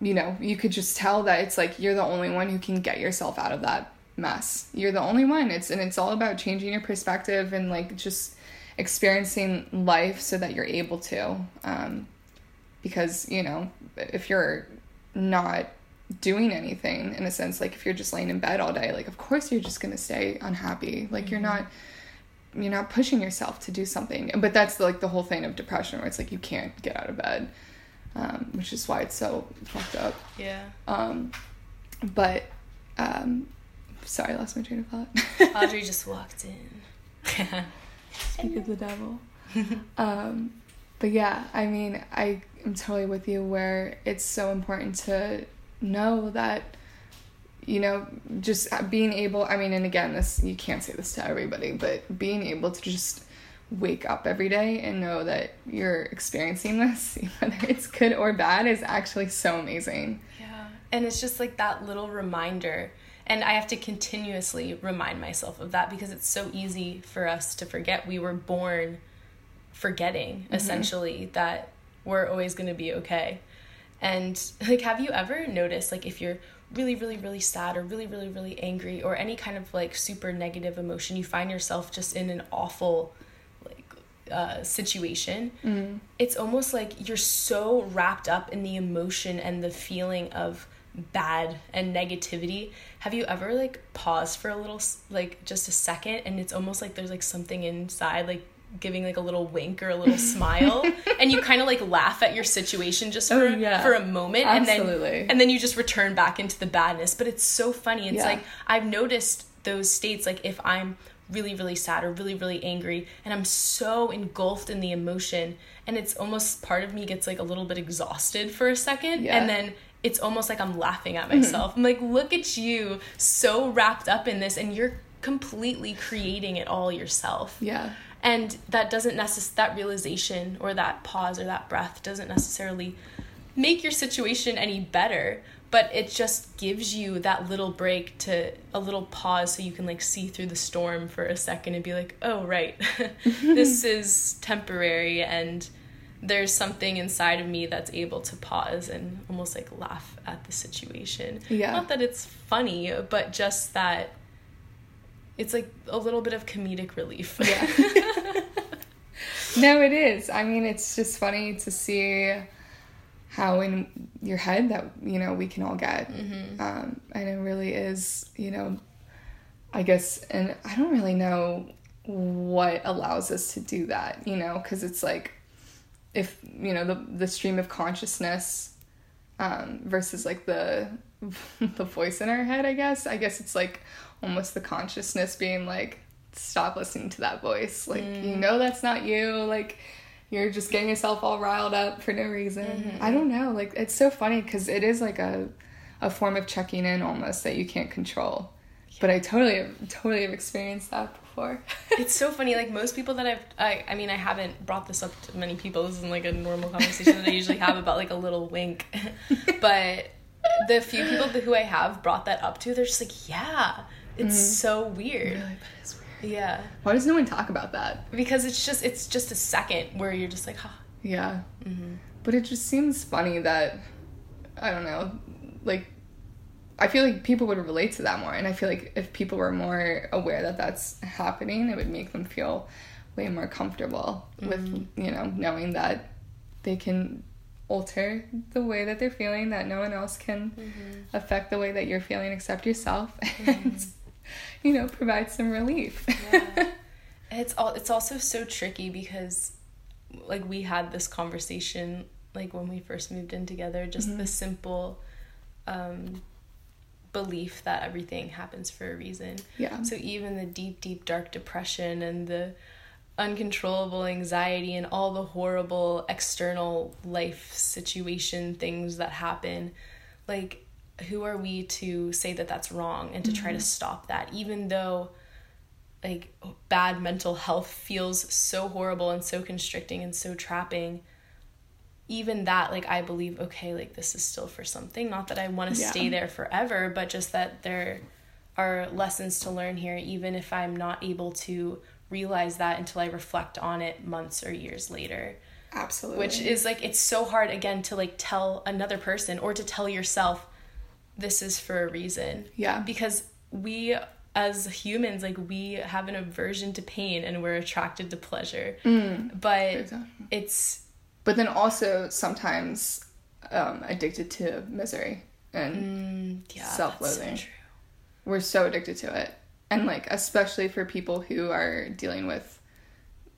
you know, you could just tell that it's like, you're the only one who can get yourself out of that mess. You're the only one. It's, and it's all about changing your perspective and like just experiencing life so that you're able to, um, because, you know, if you're not doing anything, in a sense, like if you're just laying in bed all day, like of course you're just gonna stay unhappy. Like you're not you're not pushing yourself to do something. But that's like the whole thing of depression, where it's like you can't get out of bed, um which is why it's so fucked up. Yeah. um but um sorry, I lost my train of thought. Audrey just walked in. Speak of the devil. um but yeah, I mean, I am totally with you, where it's so important to know that, you know, just being able, I mean, and again, this, you can't say this to everybody, but being able to just wake up every day and know that you're experiencing this, whether it's good or bad, is actually so amazing. Yeah. And it's just like that little reminder, and I have to continuously remind myself of that, because it's so easy for us to forget. We were born forgetting, mm-hmm. essentially, that we're always going to be okay. And, like, have you ever noticed, like, if you're really, really, really sad or really, really, really angry or any kind of, like, super negative emotion, you find yourself just in an awful, like, uh, situation. Mm-hmm. It's almost like you're so wrapped up in the emotion and the feeling of bad and negativity. Have you ever, like, paused for a little, like, just a second, and it's almost like there's, like, something inside, like, giving like a little wink or a little smile, and you kind of like laugh at your situation just for, oh, yeah. for a moment. Absolutely. and then and then you just return back into the badness. But it's so funny. It's yeah. like I've noticed those states, like if I'm really, really sad or really, really angry, and I'm so engulfed in the emotion, and it's almost part of me gets like a little bit exhausted for a second, yeah. and then it's almost like I'm laughing at myself. Mm-hmm. I'm like, look at you, so wrapped up in this, and you're completely creating it all yourself. Yeah. And that doesn't necess- that realization or that pause or that breath doesn't necessarily make your situation any better, but it just gives you that little break, to a little pause, so you can like see through the storm for a second and be like, oh, right, this is temporary, and there's something inside of me that's able to pause and almost like laugh at the situation. Yeah. Not that it's funny, but just that it's like a little bit of comedic relief. Yeah. No, it is. I mean, it's just funny to see how in your head that, you know, we can all get. Mm-hmm. Um, and it really is, you know, I guess, and I don't really know what allows us to do that, you know, because it's like if, you know, the, the stream of consciousness um, versus like the the voice in our head, I guess. I guess it's like almost the consciousness being like, stop listening to that voice, like mm. you know that's not you, like you're just getting yourself all riled up for no reason. Mm-hmm. I don't know, like it's so funny because it is like a a form of checking in almost that you can't control. Yeah. But I totally totally have experienced that before. It's so funny, like most people that I've I, I mean I haven't brought this up to many people, this isn't like a normal conversation that I usually have about like a little wink, but the few people who I have brought that up to, they're just like, yeah, it's mm-hmm. so weird. Really, but it's weird. Yeah. Why does no one talk about that? Because it's just it's just a second where you're just like, huh. Yeah. Mm-hmm. But it just seems funny that, I don't know, like, I feel like people would relate to that more, and I feel like if people were more aware that that's happening, it would make them feel way more comfortable mm-hmm. with, you know, knowing that they can alter the way that they're feeling, that no one else can mm-hmm. affect the way that you're feeling except yourself. Mm-hmm. And, you know, provide some relief. Yeah. It's all it's also so tricky because like we had this conversation like when we first moved in together, just mm-hmm. the simple um belief that everything happens for a reason. Yeah. So even the deep, deep, dark depression and the uncontrollable anxiety and all the horrible external life situation things that happen, like who are we to say that that's wrong and to mm-hmm. try to stop that, even though like bad mental health feels so horrible and so constricting and so trapping. Even that, like I believe, okay, like this is still for something, not that I want to yeah. stay there forever, but just that there are lessons to learn here, even if I'm not able to realize that until I reflect on it months or years later. Absolutely. Which is like, it's so hard, again, to like tell another person or to tell yourself, this is for a reason. Yeah. Because we as humans, like, we have an aversion to pain and we're attracted to pleasure. Mm. But exactly. it's... But then also sometimes um, addicted to misery and mm, yeah, self-loathing. So we're so addicted to it. And, like, especially for people who are dealing with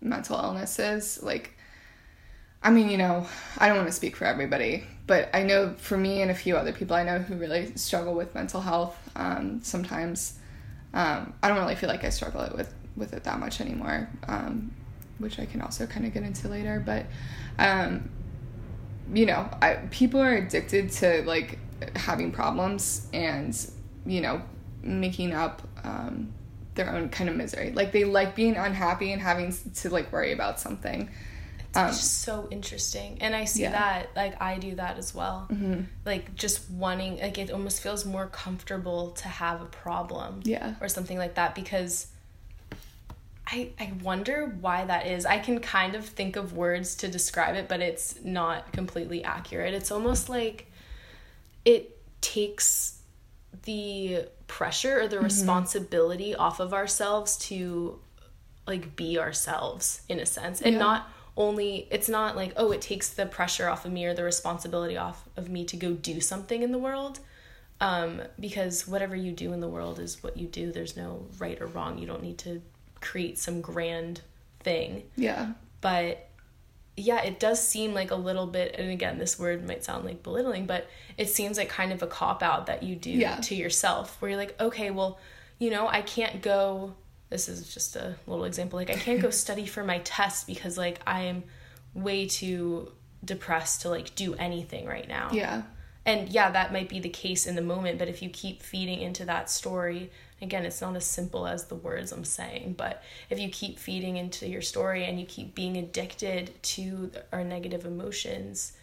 mental illnesses, like, I mean, you know, I don't want to speak for everybody, but I know for me and a few other people I know who really struggle with mental health um, sometimes. Um, I don't really feel like I struggle with, with it that much anymore, um, which I can also kind of get into later. But, um, you know, I, people are addicted to, like, having problems and, you know, making up um, their own kind of misery. Like, they like being unhappy and having to, like, worry about something. Um, it's just so interesting. And I see yeah. that, like, I do that as well. Mm-hmm. Like, just wanting, like, it almost feels more comfortable to have a problem. Yeah. Or something like that, because I I wonder why that is. I can kind of think of words to describe it, but it's not completely accurate. It's almost like it takes the pressure or the mm-hmm. responsibility off of ourselves to, like, be ourselves, in a sense. And yeah. not... Only it's not like, oh, it takes the pressure off of me or the responsibility off of me to go do something in the world, um, because whatever you do in the world is what you do. There's no right or wrong. You don't need to create some grand thing. Yeah. But yeah, it does seem like a little bit, and again, this word might sound like belittling, but it seems like kind of a cop-out that you do yeah. to yourself, where you're like, okay, well, you know, I can't go... This is just a little example. Like, I can't go study for my test because, like, I'm way too depressed to, like, do anything right now. Yeah. And, yeah, that might be the case in the moment, but if you keep feeding into that story, again, it's not as simple as the words I'm saying, but if you keep feeding into your story and you keep being addicted to our negative emotions,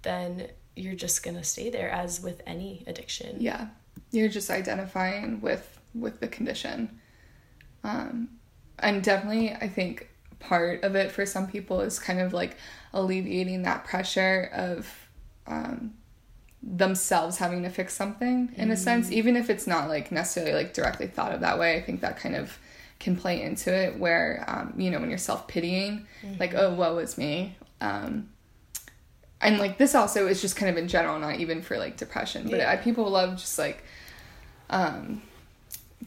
then you're just going to stay there, as with any addiction. Yeah. You're just identifying with, with the condition. Um, and definitely I think part of it for some people is kind of like alleviating that pressure of, um, themselves having to fix something in mm. a sense, even if it's not like necessarily like directly thought of that way. I think that kind of can play into it where, um, you know, when you're self-pitying, mm-hmm. like, oh, woe is me. Um, and like this also is just kind of in general, not even for like depression, but yeah. I, people love just like, um,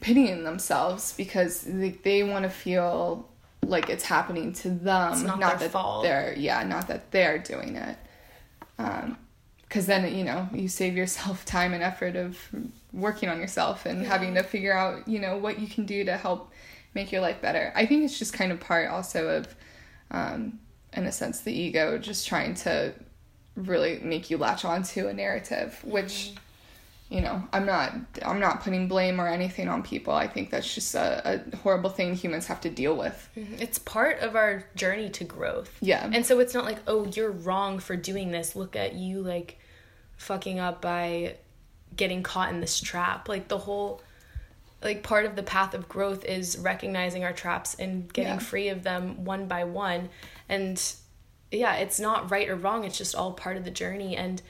pitying themselves because they, they want to feel like it's happening to them. It's not, not their that fault. They're, yeah, not that they're doing it. Um, because then, you know, you save yourself time and effort of working on yourself and yeah. having to figure out, you know, what you can do to help make your life better. I think it's just kind of part also of, um, in a sense, the ego just trying to really make you latch onto a narrative, which... Mm. You know, I'm not I'm not putting blame or anything on people. I think that's just a, a horrible thing humans have to deal with. It's part of our journey to growth. Yeah. And so it's not like, oh, you're wrong for doing this. Look at you, like, fucking up by getting caught in this trap. Like, the whole, like, part of the path of growth is recognizing our traps and getting yeah. free of them one by one. And, yeah, it's not right or wrong. It's just all part of the journey. And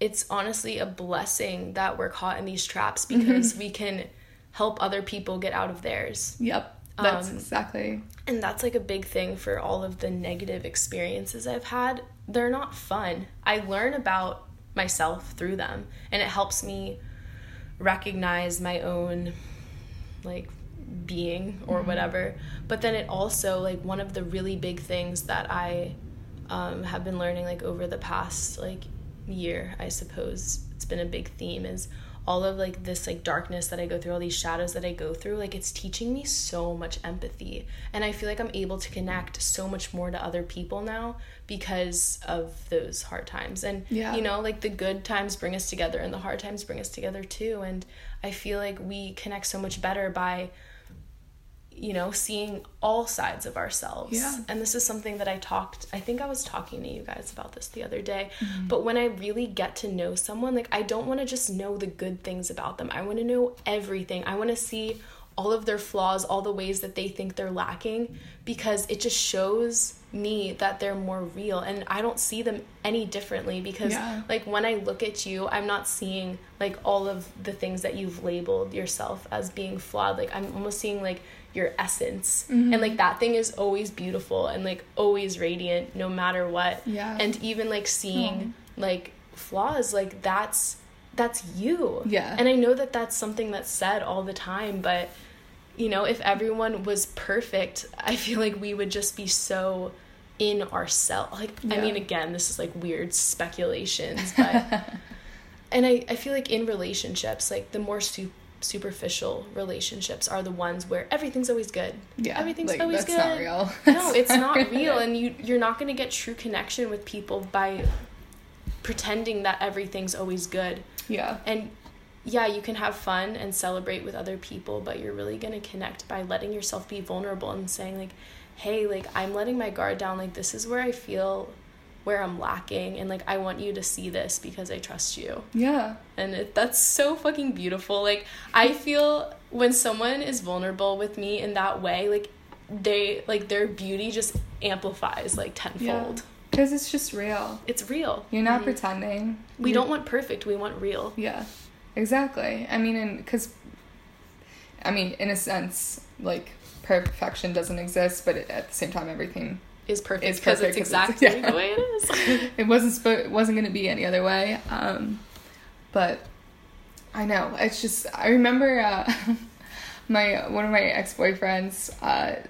it's honestly a blessing that we're caught in these traps because mm-hmm. we can help other people get out of theirs. Yep, that's um, exactly. And that's like a big thing for all of the negative experiences I've had. They're not fun. I learn about myself through them, and it helps me recognize my own, like, being or mm-hmm. whatever. But then it also, like, one of the really big things that I um, have been learning, like, over the past, like, year, I suppose it's been a big theme, is all of like this like darkness that I go through, all these shadows that I go through, like, it's teaching me so much empathy, and I feel like I'm able to connect so much more to other people now because of those hard times. And yeah. you know, like, the good times bring us together and the hard times bring us together too, and I feel like we connect so much better by you know, seeing all sides of ourselves. Yeah. And this is something that I talked, I think I was talking to you guys about this the other day, mm-hmm. but when I really get to know someone, like, I don't want to just know the good things about them. I want to know everything. I want to see all of their flaws, all the ways that they think they're lacking, because it just shows me that they're more real, and I don't see them any differently, because yeah. like, when I look at you, I'm not seeing like all of the things that you've labeled yourself as being flawed. Like, I'm almost seeing like your essence, mm-hmm. and like that thing is always beautiful and like always radiant no matter what. Yeah. And even like seeing oh. like flaws, like that's that's you. Yeah. And I know that that's something that's said all the time, but you know, if everyone was perfect, I feel like we would just be so in ourselves. Like, yeah. I mean, again, this is like weird speculations, but and I, I feel like in relationships, like the more su- superficial relationships are the ones where everything's always good. Yeah. Everything's like, always that's good. That's not real. No, it's not real. And you, you're not going to get true connection with people by pretending that everything's always good. Yeah. And yeah, you can have fun and celebrate with other people, but you're really going to connect by letting yourself be vulnerable and saying like, hey, like, I'm letting my guard down. Like, this is where I feel where I'm lacking. And like, I want you to see this because I trust you. Yeah. And it, that's so fucking beautiful. Like, I feel when someone is vulnerable with me in that way, like they, like their beauty just amplifies like tenfold. Yeah. Because it's just real. It's real. You're not mm-hmm. pretending. We You're... don't want perfect. We want real. Yeah, exactly. I mean, and because, I mean, in a sense, like, perfection doesn't exist, but it, at the same time, everything is perfect. Is perfect because it's exactly it's, yeah. the way it is. It wasn't sp- It wasn't going to be any other way. Um, but I know. It's just, I remember uh, my one of my ex-boyfriends, uh,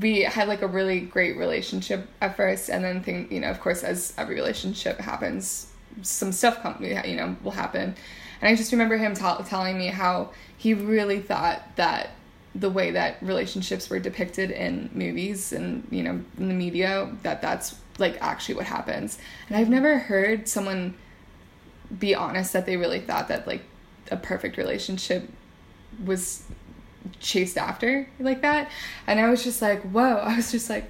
we had like a really great relationship at first, and then thing you know, of course, as every relationship happens, some stuff come, you know, will happen. And I just remember him t- telling me how he really thought that the way that relationships were depicted in movies and, you know, in the media, that that's like actually what happens. And I've never heard someone be honest that they really thought that like a perfect relationship was chased after like that. And I was just like, whoa. I was just like,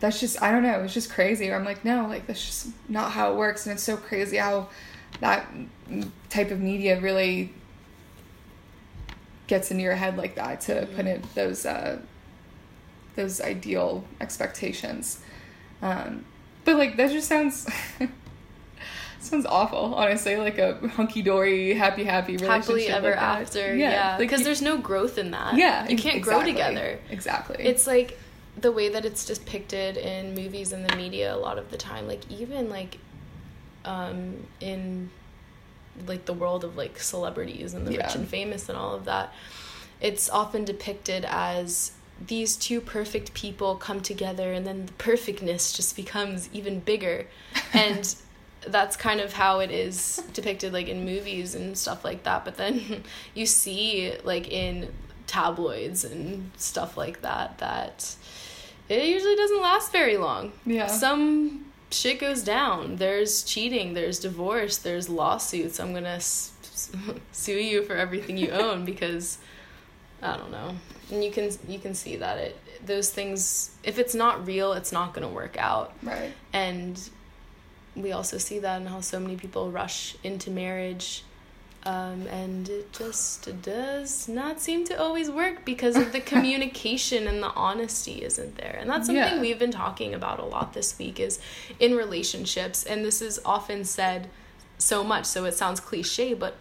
that's just, I don't know, it was just crazy. Or I'm like, no, like, that's just not how it works. And it's so crazy how that type of media really gets into your head like that, to mm-hmm. put in those uh those ideal expectations. Um but like, that just sounds sounds awful, honestly. Like a hunky-dory, happy happy relationship, happily ever like after. Yeah, because yeah. like, there's no growth in that. Yeah, you can't exactly. grow together. Exactly. It's like the way that it's depicted in movies and the media a lot of the time, like even like um in like the world of like celebrities and the yeah. rich and famous and all of that, it's often depicted as these two perfect people come together, and then the perfectness just becomes even bigger. And that's kind of how it is depicted, like, in movies and stuff like that. But then you see, like, in tabloids and stuff like that, that it usually doesn't last very long. Yeah. Some shit goes down. There's cheating. There's divorce. There's lawsuits. I'm going to s- s- sue you for everything you own because, I don't know. And you can you can see that it those things, if it's not real, it's not going to work out. Right. And we also see that in how so many people rush into marriage, um, and it just does not seem to always work because of the communication and the honesty isn't there. And that's something yeah. we've been talking about a lot this week, is in relationships, and this is often said so much, so it sounds cliche, but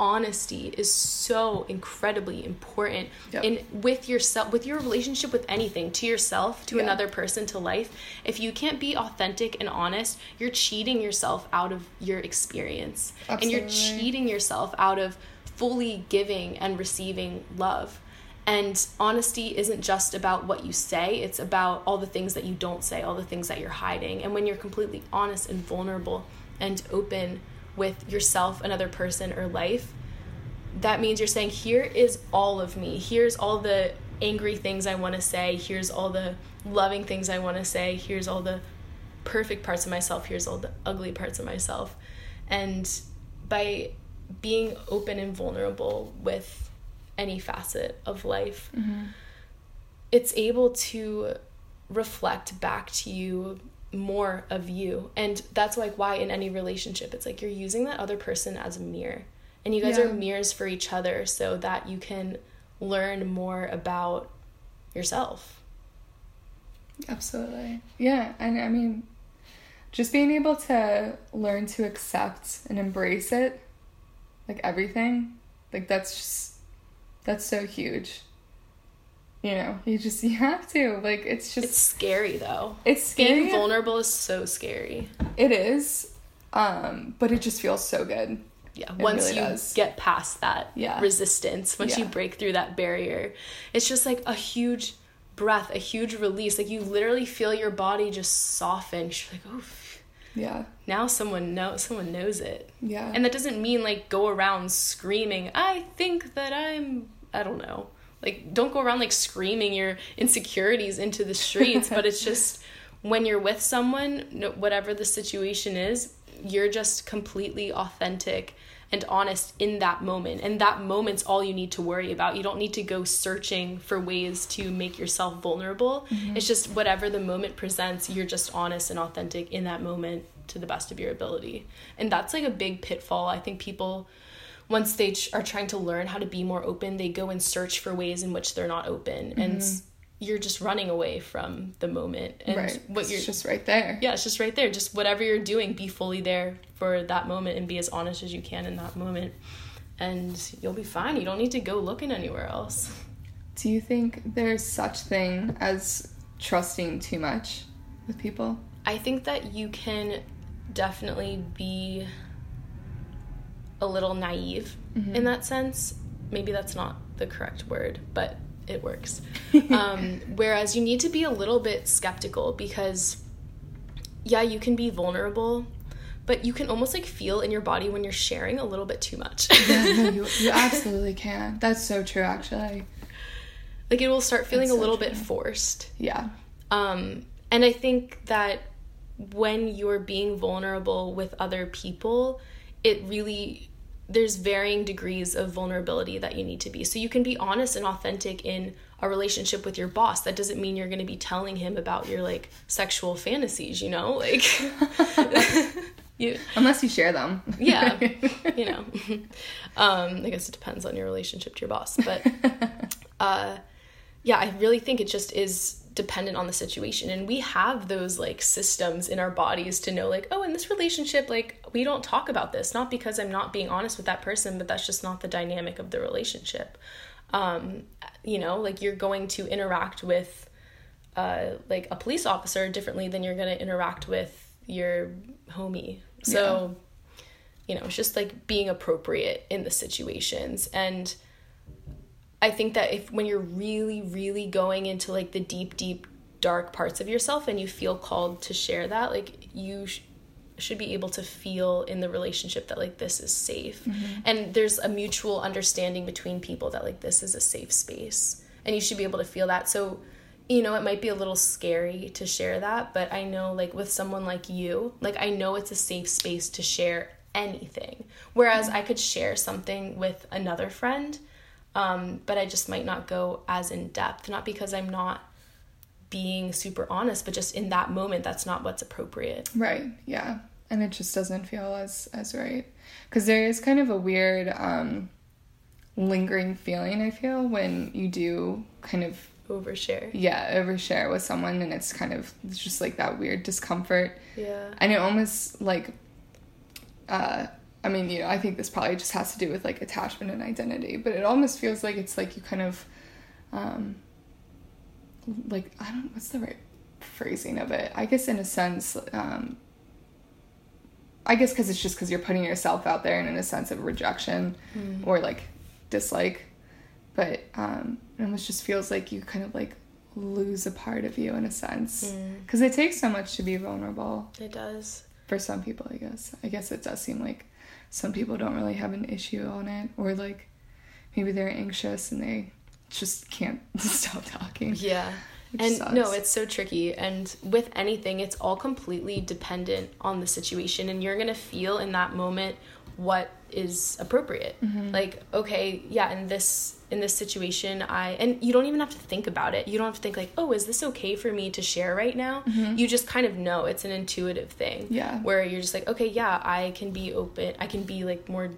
honesty is so incredibly important yep. in with yourself, with your relationship, with anything, to yourself, to yeah. another person, to life. If you can't be authentic and honest, you're cheating yourself out of your experience. Absolutely. And you're cheating yourself out of fully giving and receiving love. And honesty isn't just about what you say, it's about all the things that you don't say, all the things that you're hiding. And when you're completely honest and vulnerable and open with yourself, another person, or life, that means you're saying, here is all of me, here's all the angry things I want to say, here's all the loving things I want to say, here's all the perfect parts of myself, here's all the ugly parts of myself. And by being open and vulnerable with any facet of life, mm-hmm. it's able to reflect back to you more of you. And that's like why in any relationship it's like you're using that other person as a mirror, and you guys yeah. are mirrors for each other so that you can learn more about yourself. Absolutely. Yeah. And I mean, just being able to learn to accept and embrace it, like everything, like that's just, that's so huge. You know, you just, you have to, like, it's just... It's scary, though. It's scary. Being vulnerable is so scary. It is, um, but it just feels so good. Yeah, it once really you does. Get past that yeah. resistance, once yeah. you break through that barrier, it's just, like, a huge breath, a huge release. Like, you literally feel your body just soften. You're like, oh, yeah. Now someone knows, someone knows it. Yeah. And that doesn't mean, like, go around screaming, I think that I'm... I don't know. Like, don't go around, like, screaming your insecurities into the streets, but it's just when you're with someone, whatever the situation is, you're just completely authentic and honest in that moment. And that moment's all you need to worry about. You don't need to go searching for ways to make yourself vulnerable. Mm-hmm. It's just whatever the moment presents, you're just honest and authentic in that moment to the best of your ability. And that's, like, a big pitfall. I think people... Once they ch- are trying to learn how to be more open, they go and search for ways in which they're not open. Mm-hmm. And you're just running away from the moment. And right. What you're, it's just right there. Yeah, it's just right there. Just whatever you're doing, be fully there for that moment and be as honest as you can in that moment. And you'll be fine. You don't need to go looking anywhere else. Do you think there's such thing as trusting too much with people? I think that you can definitely be... a little naive mm-hmm. in that sense. Maybe that's not the correct word, but it works. Um, whereas you need to be a little bit skeptical because, yeah, you can be vulnerable, but you can almost, like, feel in your body when you're sharing a little bit too much. yeah, no, you, you absolutely can. That's so true, actually. Like, it will start feeling that's a little so bit forced. Yeah. Um, and I think that when you're being vulnerable with other people, it really, there's varying degrees of vulnerability that you need to be. So you can be honest and authentic in a relationship with your boss. That doesn't mean you're going to be telling him about your, like, sexual fantasies, you know? Like, you, unless you share them. yeah, you know. Um, I guess it depends on your relationship to your boss. But, uh, yeah, I really think it just is dependent on the situation, and we have those, like, systems in our bodies to know, like, oh, in this relationship, like, we don't talk about this, not because I'm not being honest with that person, but that's just not the dynamic of the relationship. Um you know, like, you're going to interact with uh like a police officer differently than you're going to interact with your homie. So yeah. you know, it's just, like, being appropriate in the situations. And I think that if when you're really, really going into, like, the deep, deep, dark parts of yourself and you feel called to share that, like, you sh- should be able to feel in the relationship that, like, this is safe. Mm-hmm. And there's a mutual understanding between people that, like, this is a safe space. And you should be able to feel that. So, you know, it might be a little scary to share that, but I know, like, with someone like you, like, I know it's a safe space to share anything. Whereas I could share something with another friend, Um, but I just might not go as in depth, not because I'm not being super honest, but just in that moment, that's not what's appropriate. Right. Yeah. And it just doesn't feel as, as right. 'Cause there is kind of a weird, um, lingering feeling I feel when you do kind of overshare. Yeah. Overshare with someone. And it's kind of, it's just like that weird discomfort. Yeah. And it almost like, uh, I mean, you know, I think this probably just has to do with, like, attachment and identity, but it almost feels like it's, like, you kind of, um, like, I don't, what's the right phrasing of it? I guess in a sense, um, I guess because it's just because you're putting yourself out there and in a sense of rejection mm. or, like, dislike, but um, it almost just feels like you kind of, like, lose a part of you in a sense, because mm. it takes so much to be vulnerable. It does. For some people, I guess. I guess it does seem like some people don't really have an issue on it, or, like, maybe they're anxious and they just can't stop talking. Yeah. And sucks. No, it's so tricky. And with anything, it's all completely dependent on the situation. And you're going to feel in that moment what is appropriate. Mm-hmm. Like, okay, yeah, in this in this situation, I and you don't even have to think about it. You don't have to think like, oh, is this okay for me to share right now? Mm-hmm. You just kind of know. It's an intuitive thing. Yeah. Where you're just like, okay, yeah, I can be open. I can be like more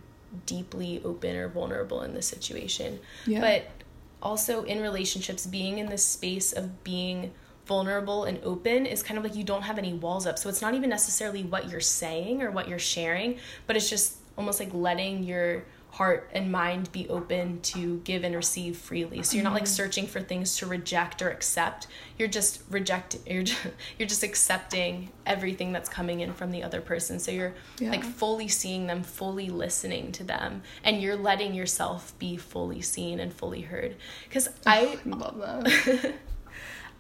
deeply open or vulnerable in this situation. Yeah. But also in relationships, being in this space of being vulnerable and open is kind of like you don't have any walls up. So it's not even necessarily what you're saying or what you're sharing, but it's just almost like letting your heart and mind be open to give and receive freely. So you're not like searching for things to reject or accept. You're just rejecting, you're just, you're just accepting everything that's coming in from the other person. So you're yeah. like fully seeing them, fully listening to them, and you're letting yourself be fully seen and fully heard. Because I love that.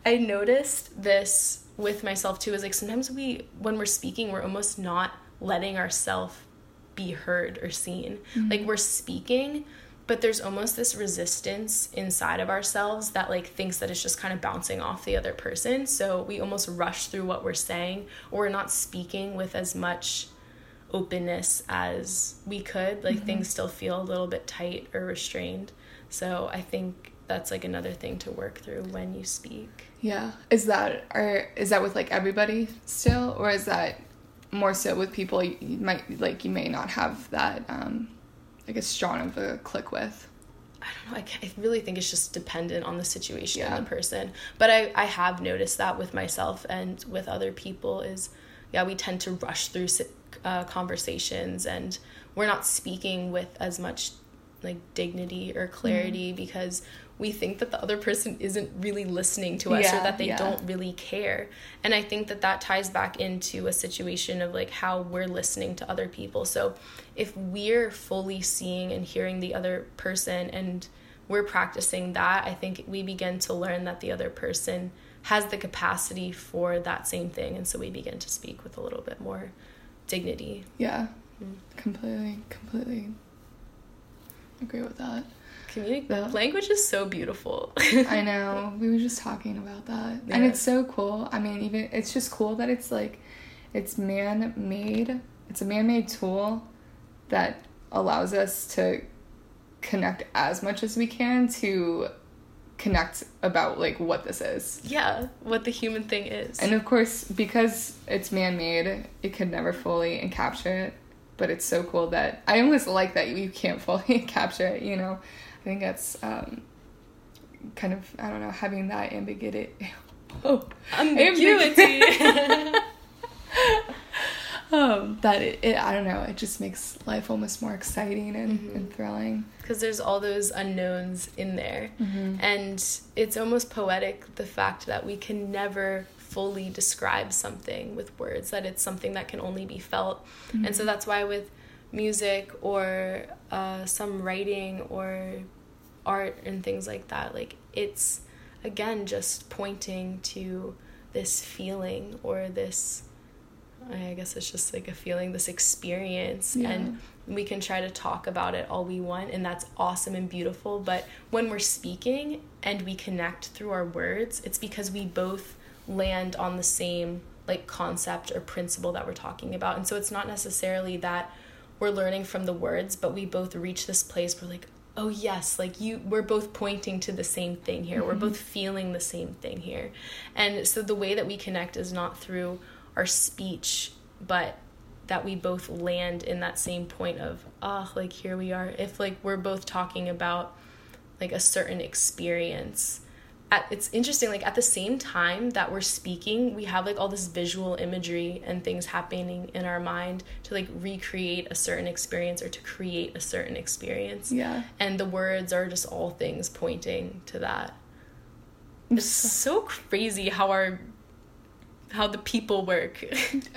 I noticed this with myself too, is like sometimes we, when we're speaking, we're almost not letting ourselves be heard or seen. Mm-hmm. Like we're speaking, but there's almost this resistance inside of ourselves that like thinks that it's just kind of bouncing off the other person. So we almost rush through what we're saying, or we're not speaking with as much openness as we could. Like mm-hmm. things still feel a little bit tight or restrained. So I think that's like another thing to work through when you speak. Yeah. Is that, or is that with like everybody still, or is that more so with people you might like you may not have that um like a strong of a click with? I don't know. I, can't, I really think it's just dependent on the situation yeah. and the person. But I I have noticed that with myself and with other people is yeah we tend to rush through uh, conversations, and we're not speaking with as much like dignity or clarity mm-hmm. because we think that the other person isn't really listening to us yeah, or that they yeah. don't really care. And I think that that ties back into a situation of like how we're listening to other people. So if we're fully seeing and hearing the other person and we're practicing that, I think we begin to learn that the other person has the capacity for that same thing. And so we begin to speak with a little bit more dignity. Yeah, mm-hmm. completely, completely agree with that. Communi- language is so beautiful. I know. We were just talking about that. Yeah. And it's so cool. I mean, even it's just cool that it's like it's man-made. It's a man-made tool that allows us to connect as much as we can to connect about like what this is. Yeah, what the human thing is. And of course, because it's man-made, it could never fully encapture it. But it's so cool that I almost like that you can't fully capture it, you know. I think that's um, kind of, I don't know, having that ambiguity. Oh, ambiguity. um, that it, it, I don't know, it just makes life almost more exciting and, mm-hmm. and thrilling. Because there's all those unknowns in there. Mm-hmm. And it's almost poetic, the fact that we can never fully describe something with words, that it's something that can only be felt. Mm-hmm. And so that's why with music or uh some writing or art and things like that, like it's again just pointing to this feeling or this, I guess it's just like a feeling, this experience. Yeah. And we can try to talk about it all we want, and that's awesome and beautiful, but when we're speaking and we connect through our words, it's because we both land on the same like concept or principle that we're talking about. And so it's not necessarily that we're learning from the words, but we both reach this place where like, oh yes, like you, we're both pointing to the same thing here. Mm-hmm. We're both feeling the same thing here. And so the way that we connect is not through our speech, but that we both land in that same point of, ah, oh, like here we are. If like we're both talking about like a certain experience, At, it's interesting, like at the same time that we're speaking, we have like all this visual imagery and things happening in our mind to like recreate a certain experience or to create a certain experience. Yeah. And the words are just all things pointing to that. It's so crazy how our, how the people work.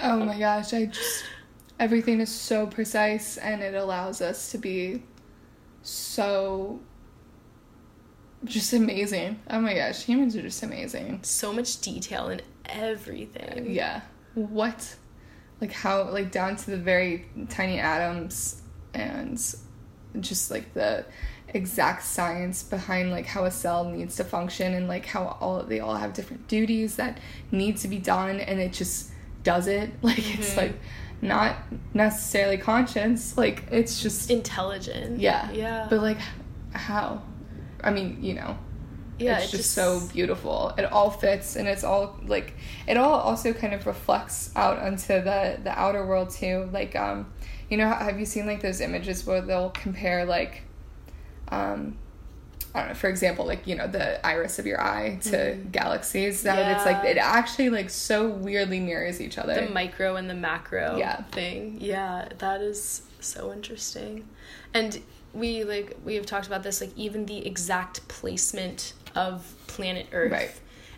Oh my gosh, I just, everything is so precise, and it allows us to be so just amazing. Oh my gosh, humans are just amazing. So much detail in everything. Yeah. What? Like how, like down to the very tiny atoms, and just like the exact science behind like how a cell needs to function, and like how all they all have different duties that need to be done, and it just does it. Like mm-hmm. it's like not necessarily conscious, like, it's just... intelligent. Yeah. Yeah. But, like, how? I mean, you know, yeah, it's it just, just so beautiful. It all fits, and it's all, like, it all also kind of reflects out onto the, the outer world, too. Like, um, you know, have you seen, like, those images where they'll compare, like, um... I don't know, for example, like, you know, the iris of your eye to mm-hmm. galaxies. That yeah. It's, like, it actually, like, so weirdly mirrors each other. The micro and the macro yeah. thing. Yeah, that is so interesting. And we, like, we have talked about this, like, even the exact placement of planet Earth. Right.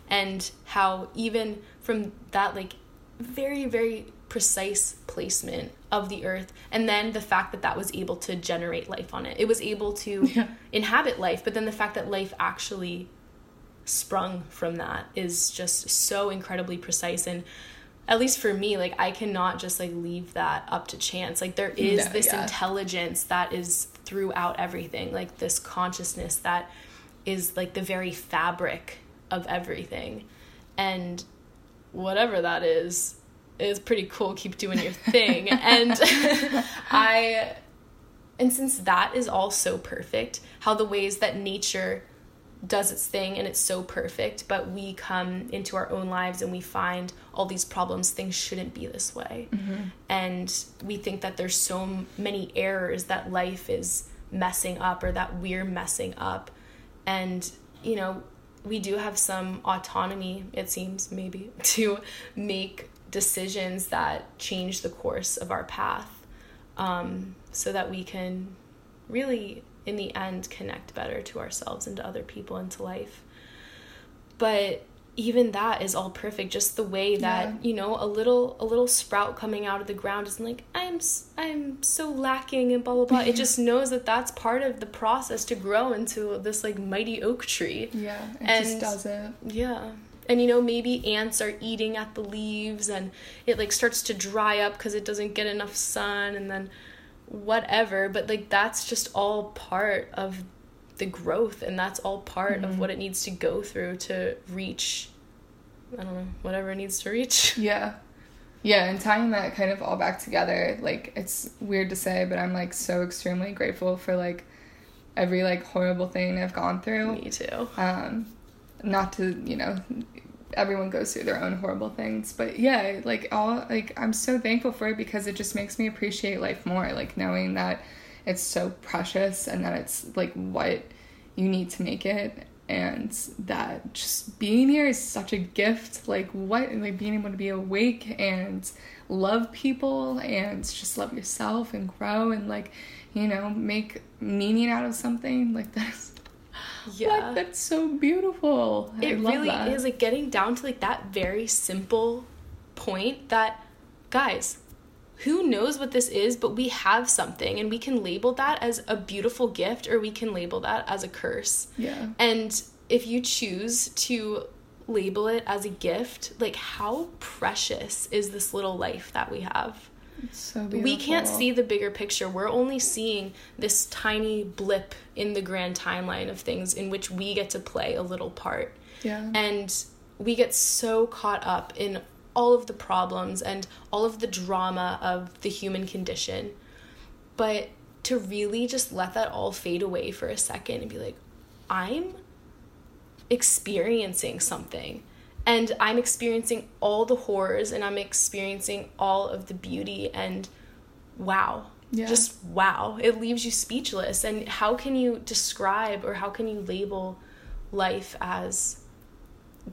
And how even from that, like, very, very precise placement of the Earth, and then the fact that that was able to generate life on it. It was able to yeah. inhabit life, but then the fact that life actually sprung from that is just so incredibly precise. And at least for me, like, I cannot just, like, leave that up to chance. Like, there is no, this yeah. intelligence that is throughout everything, like, this consciousness that is, like, the very fabric of everything. And whatever that is, it's pretty cool. Keep doing your thing. And I, and since that is all so perfect, how the ways that nature does its thing and it's so perfect, but we come into our own lives and we find all these problems, things shouldn't be this way. Mm-hmm. And we think that there's so many errors that life is messing up, or that we're messing up. And, you know, we do have some autonomy, it seems, maybe, to make decisions that change the course of our path, um, so that we can really, in the end, connect better to ourselves and to other people and to life. But even that is all perfect. Just the way that, yeah. you know, a little a little sprout coming out of the ground isn't like, I'm I'm so lacking and blah, blah, blah. It just knows that that's part of the process to grow into this, like, mighty oak tree. Yeah, it and, just does it. Yeah. And, you know, maybe ants are eating at the leaves, and it, like, starts to dry up because it doesn't get enough sun, and then whatever. But, like, that's just all part of the growth, and that's all part mm-hmm. of what it needs to go through to reach, I don't know, whatever it needs to reach. Yeah. Yeah, and tying that kind of all back together, like, it's weird to say, but I'm, like, so extremely grateful for, like, every, like, horrible thing I've gone through. Me too. Um... Not to, you know, everyone goes through their own horrible things, but yeah, like, all, like, I'm so thankful for it, because it just makes me appreciate life more, like, knowing that it's so precious, and that it's, like, what you need to make it, and that just being here is such a gift, like, what, like, being able to be awake, and love people, and just love yourself, and grow, and, like, you know, make meaning out of something, like, that's yeah, what? That's so beautiful. I it love really that. Is like getting down to, like, that very simple point that, guys, who knows what this is, but we have something, and we can label that as a beautiful gift, or we can label that as a curse. Yeah. And if you choose to label it as a gift, like, how precious is this little life that we have? It's so beautiful. We can't see the bigger picture. We're only seeing this tiny blip in the grand timeline of things in which we get to play a little part. Yeah. And we get so caught up in all of the problems and all of the drama of the human condition. But to really just let that all fade away for a second and be like, I'm experiencing something. And I'm experiencing all the horrors, and I'm experiencing all of the beauty, and wow. Yeah. Just wow. It leaves you speechless. And how can you describe, or how can you label life as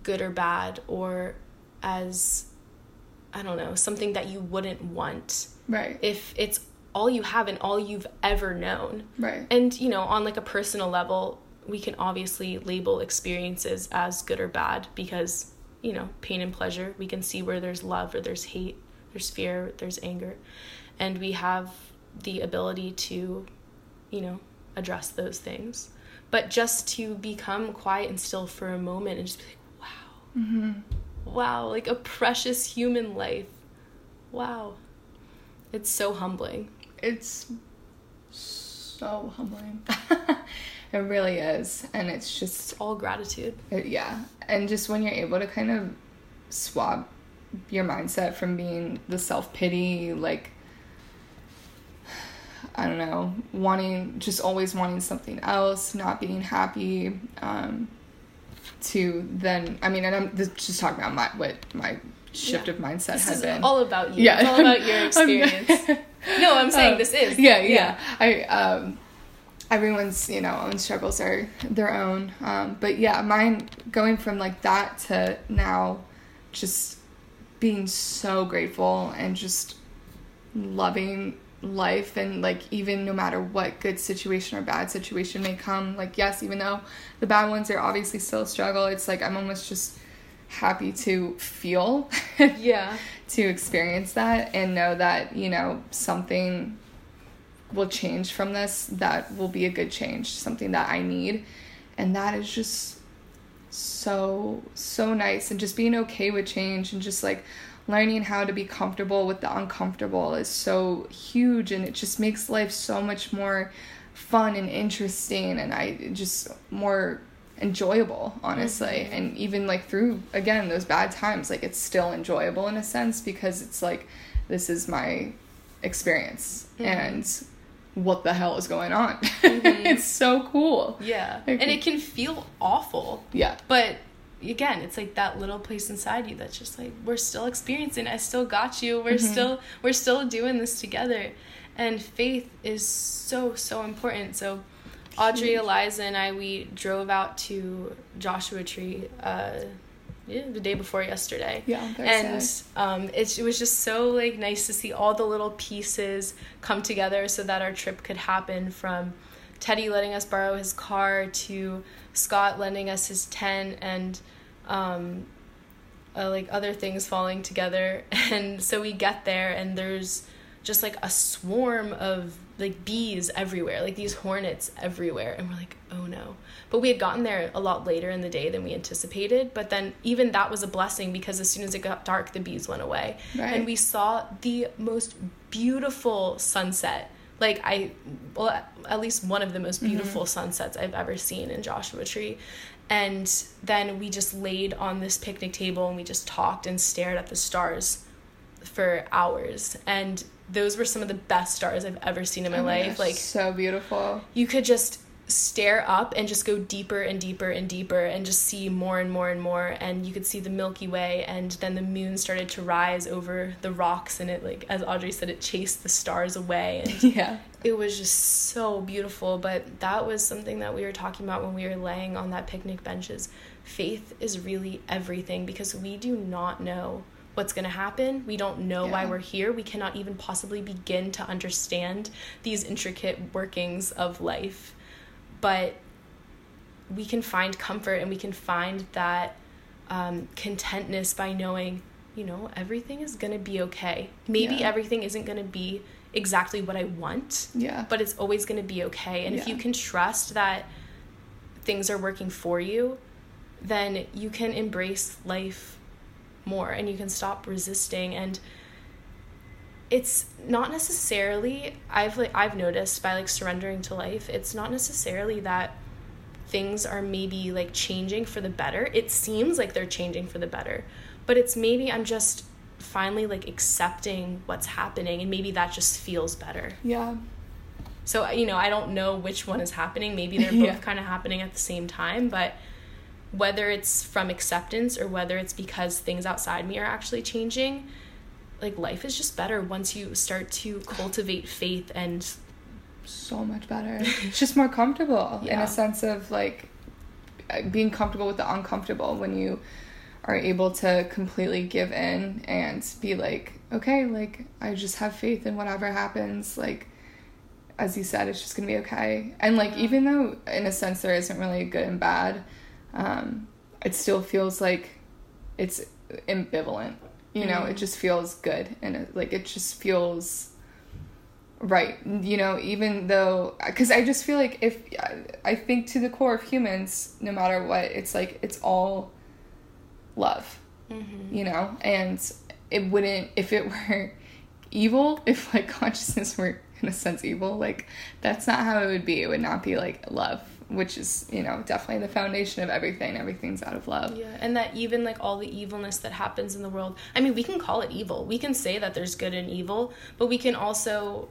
good or bad, or as, I don't know, something that you wouldn't want? Right. If it's all you have and all you've ever known. Right. And, you know, on, like, a personal level, we can obviously label experiences as good or bad, because, you know, pain and pleasure, we can see where there's love, or there's hate, there's fear, there's anger, and we have the ability to, you know, address those things. But just to become quiet and still for a moment and just be like, wow, mm-hmm. wow, like, a precious human life, wow, it's so humbling. It's so humbling. It really is, and it's just... It's all gratitude. It, yeah, and just when you're able to kind of swab your mindset from being the self-pity, like, I don't know, wanting, just always wanting something else, not being happy, um, to then, I mean, and I'm just talking about my, what my shift yeah. of mindset this has been. It's all about you. Yeah. It's all about your experience. I'm, no, I'm saying um, this is. Yeah, yeah. yeah. I, um, everyone's, you know, own struggles are their own. Um, but yeah, mine going from like that to now just being so grateful and just loving life, and like, even no matter what good situation or bad situation may come, like, yes, even though the bad ones are obviously still a struggle, it's like I'm almost just happy to feel yeah to experience that and know that, you know, something will change from this that will be a good change, something that I need, and that is just so so nice. And just being okay with change and just like learning how to be comfortable with the uncomfortable is so huge, and it just makes life so much more fun and interesting, and I just more enjoyable, honestly. Mm-hmm. And even like through, again, those bad times, like it's still enjoyable in a sense, because it's like, this is my experience. Mm-hmm. And what the hell is going on? Mm-hmm. It's so cool. Yeah. Like, and it can feel awful. Yeah. But again, it's like that little place inside you that's just like, we're still experiencing, I still got you, we're mm-hmm. still we're still doing this together. And faith is so so important. So Audrey, Eliza, and I, we drove out to Joshua Tree uh yeah, the day before yesterday. Yeah, and um, it, it was just so like nice to see all the little pieces come together so that our trip could happen, from Teddy letting us borrow his car to Scott lending us his tent, and um, uh, like other things falling together. And so we get there, and there's just like a swarm of like bees everywhere, like these hornets everywhere, and we're like, oh no. But we had gotten there a lot later in the day than we anticipated, but then even that was a blessing, because as soon as it got dark, the bees went away. Right. And we saw the most beautiful sunset, like I well at least one of the most beautiful mm-hmm. sunsets I've ever seen in Joshua Tree. And then we just laid on this picnic table, and we just talked and stared at the stars for hours, and those were some of the best stars I've ever seen in my oh my life. Gosh, like, so beautiful. You could just stare up and just go deeper and deeper and deeper and just see more and more and more, and you could see the Milky Way. And then the moon started to rise over the rocks, and it, like as Audrey said, it chased the stars away, and yeah, it was just so beautiful. But that was something that we were talking about when we were laying on that picnic benches. Faith is really everything, because we do not know what's going to happen. We don't know yeah. why we're here. We cannot even possibly begin to understand these intricate workings of life. But we can find comfort, and we can find that um, contentness by knowing, you know, everything is going to be okay. Maybe yeah. everything isn't going to be exactly what I want, yeah. but it's always going to be okay. And yeah. if you can trust that things are working for you, then you can embrace life more, and you can stop resisting. And it's not necessarily, I've like I've noticed by like surrendering to life, it's not necessarily that things are maybe like changing for the better. It seems like they're changing for the better, but it's maybe I'm just finally like accepting what's happening, and maybe that just feels better. Yeah. So, you know, I don't know which one is happening. Maybe they're both yeah. kind of happening at the same time, but whether it's from acceptance or whether it's because things outside me are actually changing, like life is just better once you start to cultivate faith. And so much better. It's just more comfortable yeah. in a sense of like being comfortable with the uncomfortable, when you are able to completely give in and be like, okay, like I just have faith in whatever happens. Like, as you said, it's just gonna be okay. And like, yeah. even though in a sense there isn't really good and bad, Um, it still feels like it's ambivalent, you know, mm. it just feels good, and it, like, it just feels right, you know, even though, because I just feel like if, I think to the core of humans, no matter what, it's like, it's all love, mm-hmm. you know, and it wouldn't, if it were evil, if, like, consciousness were, in a sense, evil, like, that's not how it would be. It would not be, like, love. which is, you know, definitely the foundation of everything. Everything's out of love. Yeah, and that even, like, all the evilness that happens in the world, I mean, we can call it evil. We can say that there's good and evil, but we can also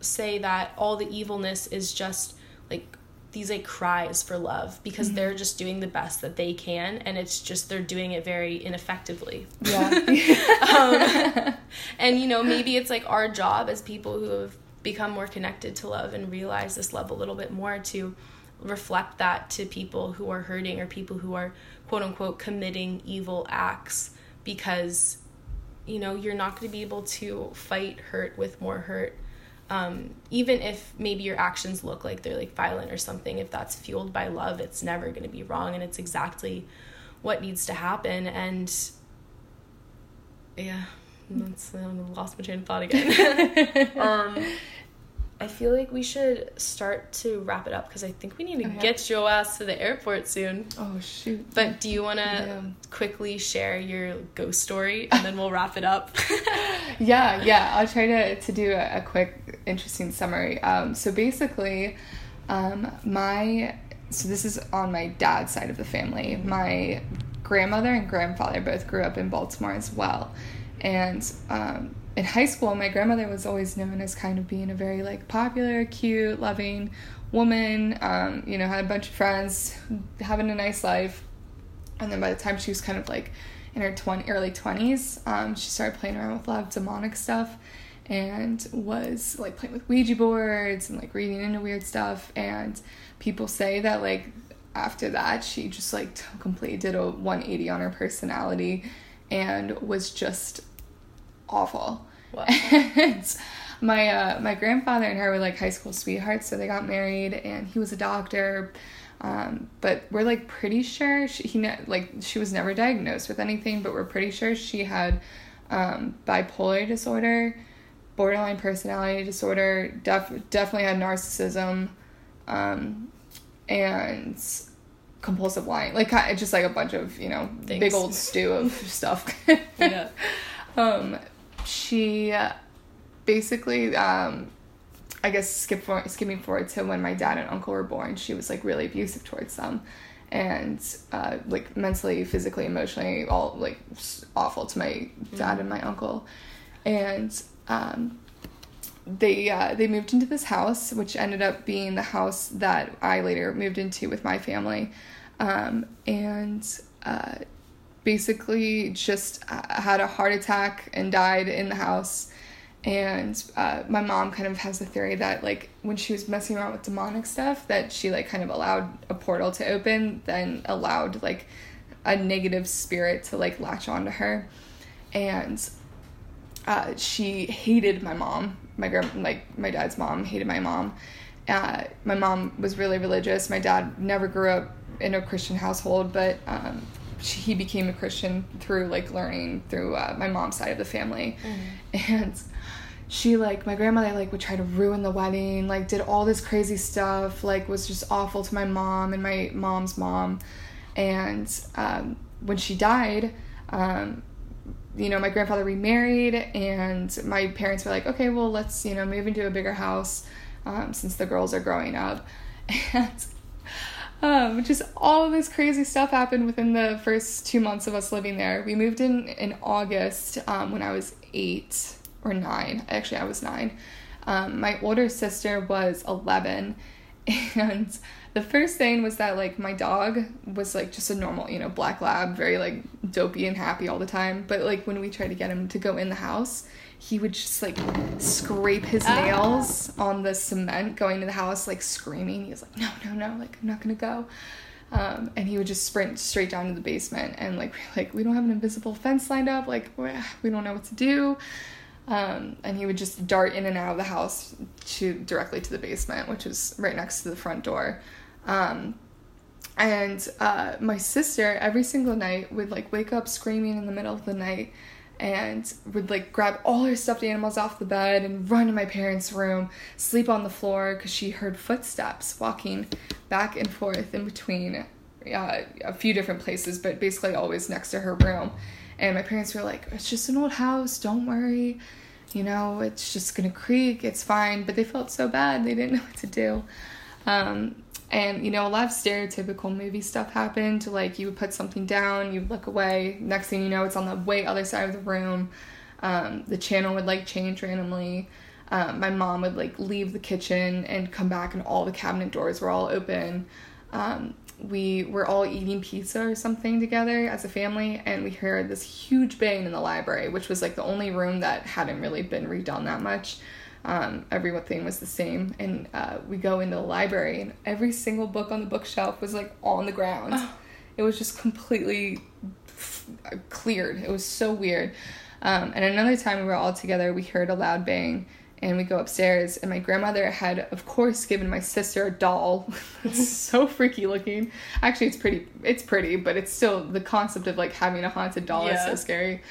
say that all the evilness is just, like, these, like, cries for love, because mm-hmm. they're just doing the best that they can, and it's just they're doing it very ineffectively. Yeah. um, and, you know, maybe it's, like, our job as people who have become more connected to love and realize this love a little bit more to reflect that to people who are hurting or people who are, quote-unquote, committing evil acts, because, you know, you're not going to be able to fight hurt with more hurt. Um, even if maybe your actions look like they're, like, violent or something, if that's fueled by love, it's never going to be wrong, and it's exactly what needs to happen. And yeah, that's, I lost my train of thought again. um, I feel like we should start to wrap it up, because I think we need to okay. get your ass to the airport soon. Oh, shoot. But do you want to yeah. quickly share your ghost story, and then we'll wrap it up? yeah, yeah. I'll try to, to do a, a quick, interesting summary. Um, so basically, um, my... So this is on my dad's side of the family. Mm-hmm. My grandmother and grandfather both grew up in Baltimore as well. And... Um, in high school, my grandmother was always known as kind of being a very, like, popular, cute, loving woman, um, you know, had a bunch of friends, having a nice life. And then by the time she was kind of, like, in her twenty, early twenties, um, she started playing around with a lot of demonic stuff and was, like, playing with Ouija boards and, like, reading into weird stuff. And people say that, like, after that, she just, like, completely did a one eighty on her personality and was just... awful. Wow. And my uh my grandfather and her were, like, high school sweethearts, so they got married, and he was a doctor, um but we're, like, pretty sure she, he ne- like she was never diagnosed with anything, but we're pretty sure she had um bipolar disorder, borderline personality disorder, def- definitely had narcissism, um and compulsive lying, like, just, like, a bunch of, you know, Thanks. big old stew of stuff. Yeah. Um, she basically, um, I guess skip for, skipping forward to when my dad and uncle were born, she was, like, really abusive towards them, and, uh, like, mentally, physically, emotionally, all, like, awful to my dad and my uncle. And, um, they, uh, they moved into this house, which ended up being the house that I later moved into with my family. Um, and, uh, basically just uh, had a heart attack and died in the house. And uh, my mom kind of has a theory that, like, when she was messing around with demonic stuff, that she, like, kind of allowed a portal to open, then allowed, like, a negative spirit to, like, latch onto her. And uh, she hated my mom. My grand- like, my dad's mom hated my mom. Uh, my mom was really religious. My dad never grew up in a Christian household, but... Um, She, he became a Christian through, like, learning through uh, my mom's side of the family. Mm-hmm. And she, like, my grandmother, like, would try to ruin the wedding, like, did all this crazy stuff, like, was just awful to my mom and my mom's mom. And um, when she died, um, you know, my grandfather remarried, and my parents were like, okay, well, let's, you know, move into a bigger house um, since the girls are growing up. And... Um, just all this crazy stuff happened within the first two months of us living there. We moved in in August, um, when I was eight or nine. Actually, I was nine. Um, my older sister was eleven. And the first thing was that, like, my dog was, like, just a normal, you know, black lab, very, like, dopey and happy all the time. But, like, when we tried to get him to go in the house, he would just, like, scrape his nails ah. on the cement going to the house, like, screaming. He was like, no, no, no, like, I'm not going to go. Um, and he would just sprint straight down to the basement. And, like, we're like, we don't have an invisible fence lined up. Like, we don't know what to do. Um, and he would just dart in and out of the house to directly to the basement, which is right next to the front door. Um, and, uh, my sister every single night would, like, wake up screaming in the middle of the night and would, like, grab all her stuffed animals off the bed and run to my parents' room, sleep on the floor, because she heard footsteps walking back and forth in between, uh, a few different places, but basically always next to her room. And my parents were like, it's just an old house, don't worry, you know, it's just gonna creak, it's fine. But they felt so bad, they didn't know what to do. Um, and, you know, a lot of stereotypical movie stuff happened. Like, you would put something down, you would look away. Next thing you know, it's on the way other side of the room. Um, the channel would, like, change randomly. Um, my mom would, like, leave the kitchen and come back, and all the cabinet doors were all open. Um, we were all eating pizza or something together as a family, and we heard this huge bang in the library, which was, like, the only room that hadn't really been redone that much. Um, everything was the same, and uh, we go into the library, and every single book on the bookshelf was, like, on the ground. Oh. It was just completely f- cleared. It was so weird. Um, and another time we were all together, we heard a loud bang, and we go upstairs, and my grandmother had, of course, given my sister a doll. It's so freaky looking. Actually, it's pretty, it's pretty, but it's still, the concept of, like, having a haunted doll yeah. is so scary.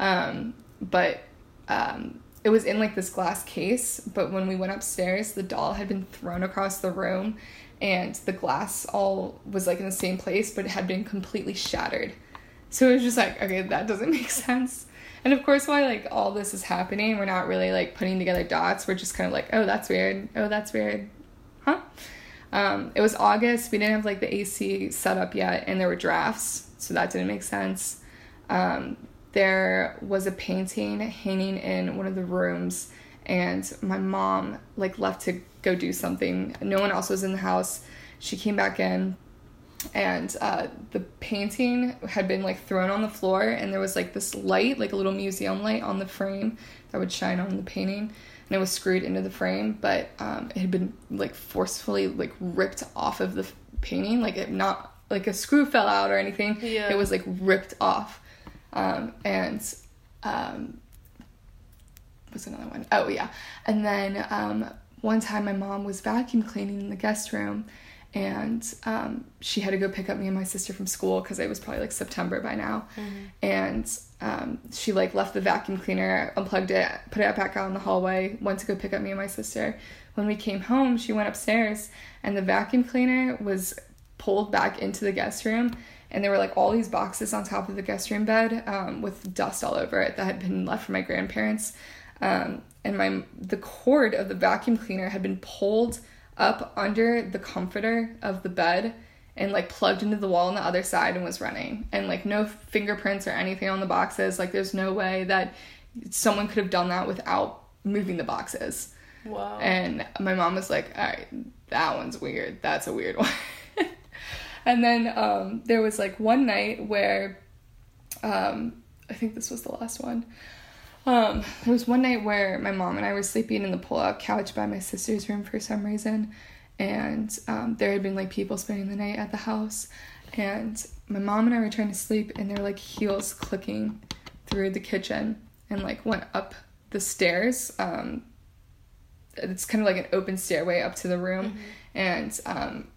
Um, but, um... It was in, like, this glass case, but when we went upstairs, the doll had been thrown across the room, and the glass all was, like, in the same place, but it had been completely shattered. So it was just like, okay, that doesn't make sense. And, of course, while, like, all this is happening, we're not really, like, putting together dots. We're just kind of like, oh, that's weird. Oh, that's weird. Huh? Um, it was August. We didn't have, like, the A C set up yet, and there were drafts, so that didn't make sense. Um... There was a painting hanging in one of the rooms, and my mom, like, left to go do something. No one else was in the house. She came back in, and uh, the painting had been, like, thrown on the floor, and there was, like, this light, like a little museum light on the frame that would shine on the painting, and it was screwed into the frame, but um, it had been, like, forcefully, like, ripped off of the painting. Like, it not, like, a screw fell out or anything. Yeah. It was, like, ripped off. Um, and, um, what's another one? Oh, yeah. And then, um, one time my mom was vacuum cleaning in the guest room, and, um, she had to go pick up me and my sister from school, because it was probably, like, September by now. Mm-hmm. And, um, she, like, left the vacuum cleaner, unplugged it, put it back out in the hallway, went to go pick up me and my sister. When we came home, she went upstairs, and the vacuum cleaner was pulled back into the guest room. And there were, like, all these boxes on top of the guest room bed um, with dust all over it that had been left from my grandparents. Um, and my the cord of the vacuum cleaner had been pulled up under the comforter of the bed and, like, plugged into the wall on the other side and was running. And, like, no fingerprints or anything on the boxes. Like, there's no way that someone could have done that without moving the boxes. Wow. And my mom was like, all right, that one's weird. That's a weird one. And then um, there was, like, one night where, um, I think this was the last one. Um, there was one night where my mom and I were sleeping in the pull-out couch by my sister's room for some reason. And um, there had been, like, people spending the night at the house. And my mom and I were trying to sleep, and there were, like, heels clicking through the kitchen and, like, went up the stairs. Um, it's kind of like an open stairway up to the room. Mm-hmm. And... Um,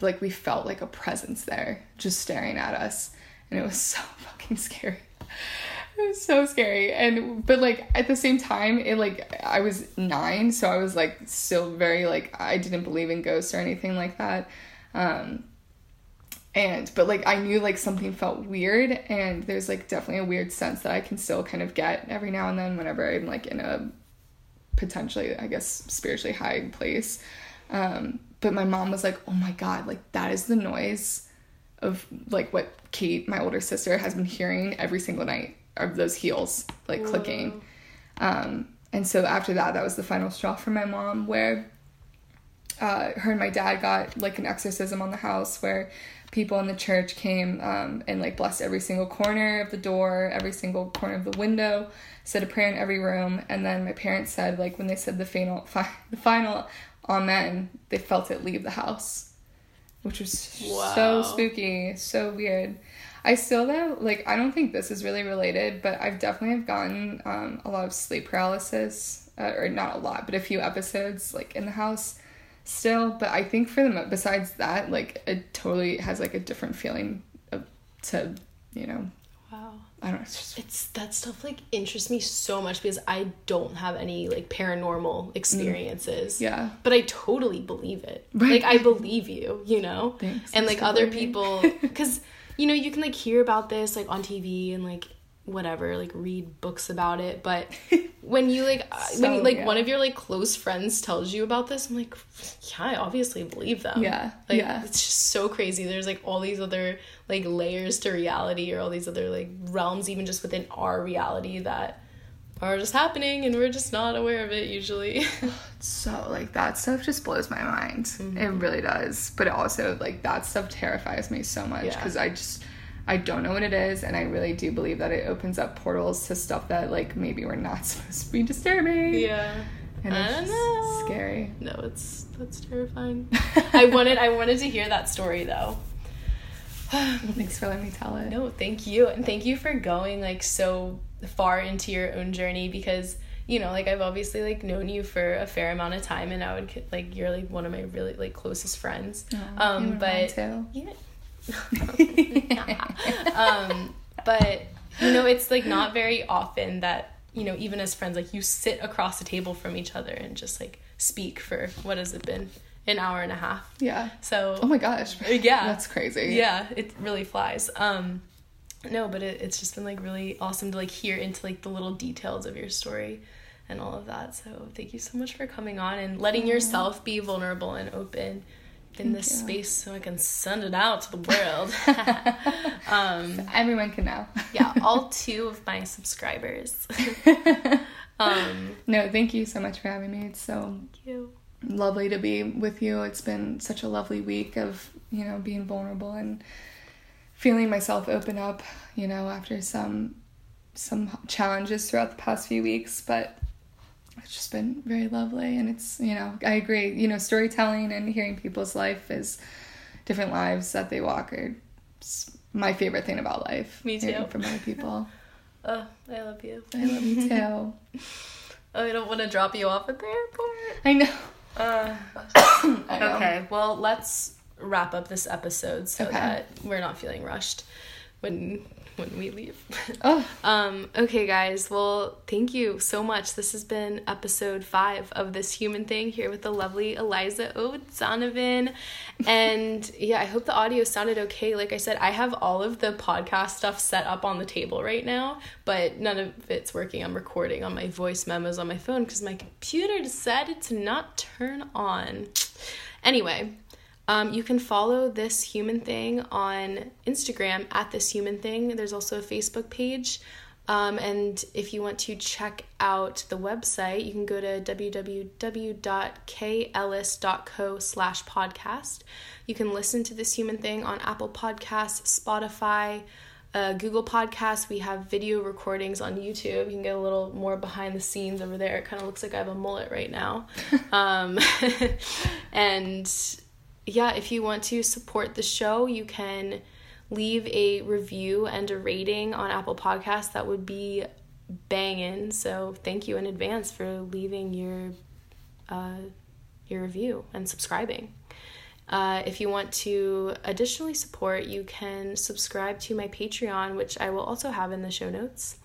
like, we felt like a presence there just staring at us, and it was so fucking scary. It was so scary. And but, like, at the same time, it, like, I was nine, so I was, like, still very, like, I didn't believe in ghosts or anything like that, um and but, like, I knew, like, something felt weird, and there's, like, definitely a weird sense that I can still kind of get every now and then whenever I'm, like, in a potentially, I guess, spiritually high place. um But my mom was like, oh my God, like, that is the noise of, like, what Kate, my older sister, has been hearing every single night, of those heels, like, whoa, clicking. Um, and so after that, that was the final straw for my mom, where uh, her and my dad got, like, an exorcism on the house, where people in the church came um, and, like, blessed every single corner of the door, every single corner of the window, said a prayer in every room. And then my parents said, like, when they said the final, fi- the final... amen, they felt it leave the house, which was wow. so spooky, so weird. I still, though, like, I don't think this is really related, but I've definitely have gotten um, a lot of sleep paralysis, uh, or not a lot, but a few episodes, like, in the house still. But I think for the mo- besides that, like, it totally has, like, a different feeling of, to, you know. Wow. I don't know. It's, just... it's that stuff, like, interests me so much, because I don't have any, like, paranormal experiences. Mm. Yeah. But I totally believe it. Right. Like, I believe you, you know? Thanks. And, like, other people... Because, you know, you can, like, hear about this, like, on T V and, like, whatever, like, read books about it, but when you like so, when you, like yeah. one of your like close friends tells you about this, I'm like, yeah, I obviously believe them. Yeah, like yeah. it's just so crazy. There's like all these other like layers to reality, or all these other like realms, even just within our reality, that are just happening, and we're just not aware of it usually. So like that stuff just blows my mind. Mm-hmm. It really does. But also like that stuff terrifies me so much because yeah. I just. I don't know what it is, and I really do believe that it opens up portals to stuff that, like, maybe we're not supposed to be disturbing. Yeah. And I it's don't know. Scary. No, it's, that's terrifying. I wanted, I wanted to hear that story, though. Thanks for letting me tell it. No, thank you. And thank you for going, like, so far into your own journey, because, you know, like, I've obviously, like, known you for a fair amount of time, and I would, like, you're, like, one of my really, like, closest friends. Oh, um, you but, too. Yeah. um but you know, it's like not very often that, you know, even as friends, like you sit across the table from each other and just like speak for what has it been, an hour and a half. Yeah. So oh my gosh, yeah, that's crazy. Yeah, it really flies. Um no, but it, it's just been like really awesome to like hear into like the little details of your story and all of that. So thank you so much for coming on and letting Aww. yourself be vulnerable and open in Thank this you. space, so I can send it out to the world. um, so everyone can know. Yeah, all two of my subscribers. um, no, thank you so much for having me. It's so thank you. lovely to be with you. It's been such a lovely week of, you know, being vulnerable and feeling myself open up, you know, after some some challenges throughout the past few weeks, but it's just been very lovely. And it's, you know, I agree, you know, storytelling and hearing people's life is different lives that they walk are my favorite thing about life. Me too. Hearing from other people. Oh, I love you. I love you too. Oh, I don't want to drop you off at the airport. I know. Uh, I know. Okay, well, let's wrap up this episode so okay. that we're not feeling rushed when... when we leave. Oh. Um, okay, guys. Well, thank you so much. This has been episode five of This Human Thing, here with the lovely Eliza O'Donovan. And yeah, I hope the audio sounded okay. Like I said, I have all of the podcast stuff set up on the table right now, but none of it's working. I'm recording on my voice memos on my phone because my computer decided to not turn on. Anyway. Um, you can follow This Human Thing on Instagram at This Human Thing. There's also a Facebook page. Um, and if you want to check out the website, you can go to w w w dot k ellis dot co slash podcast. You can listen to This Human Thing on Apple Podcasts, Spotify, uh, Google Podcasts. We have video recordings on YouTube. You can get a little more behind the scenes over there. It kind of looks like I have a mullet right now. um, and... yeah, if you want to support the show, you can leave a review and a rating on Apple Podcasts. That would be banging. So thank you in advance for leaving your uh, your review and subscribing. Uh, if you want to additionally support, you can subscribe to my Patreon, which I will also have in the show notes.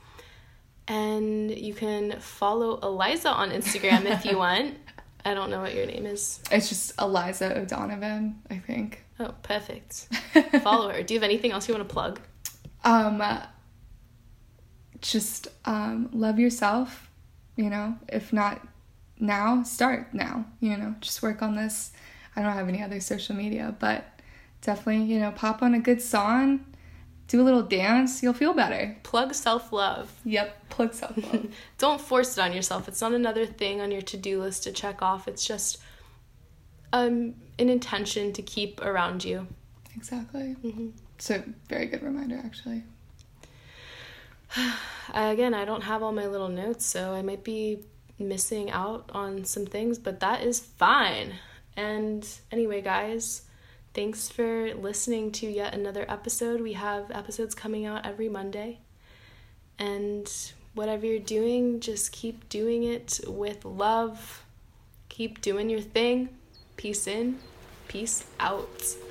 And you can follow Eliza on Instagram if you want. I don't know what your name is. It's just Eliza O'Donovan, I think. Oh, perfect. Follow her. Do you have anything else you want to plug? Um, uh, just um, love yourself, you know. If not now, start now, you know. Just work on this. I don't have any other social media, but definitely, you know, pop on a good song. Do a little dance. You'll feel better. Plug self-love. Yep. Plug self-love. Don't force it on yourself. It's not another thing on your to-do list to check off. It's just um, an intention to keep around you. Exactly. Mm-hmm. So, very good reminder, actually. Again, I don't have all my little notes, so I might be missing out on some things, but that is fine. And anyway, guys... thanks for listening to yet another episode. We have episodes coming out every Monday. And whatever you're doing, just keep doing it with love. Keep doing your thing. Peace in, peace out.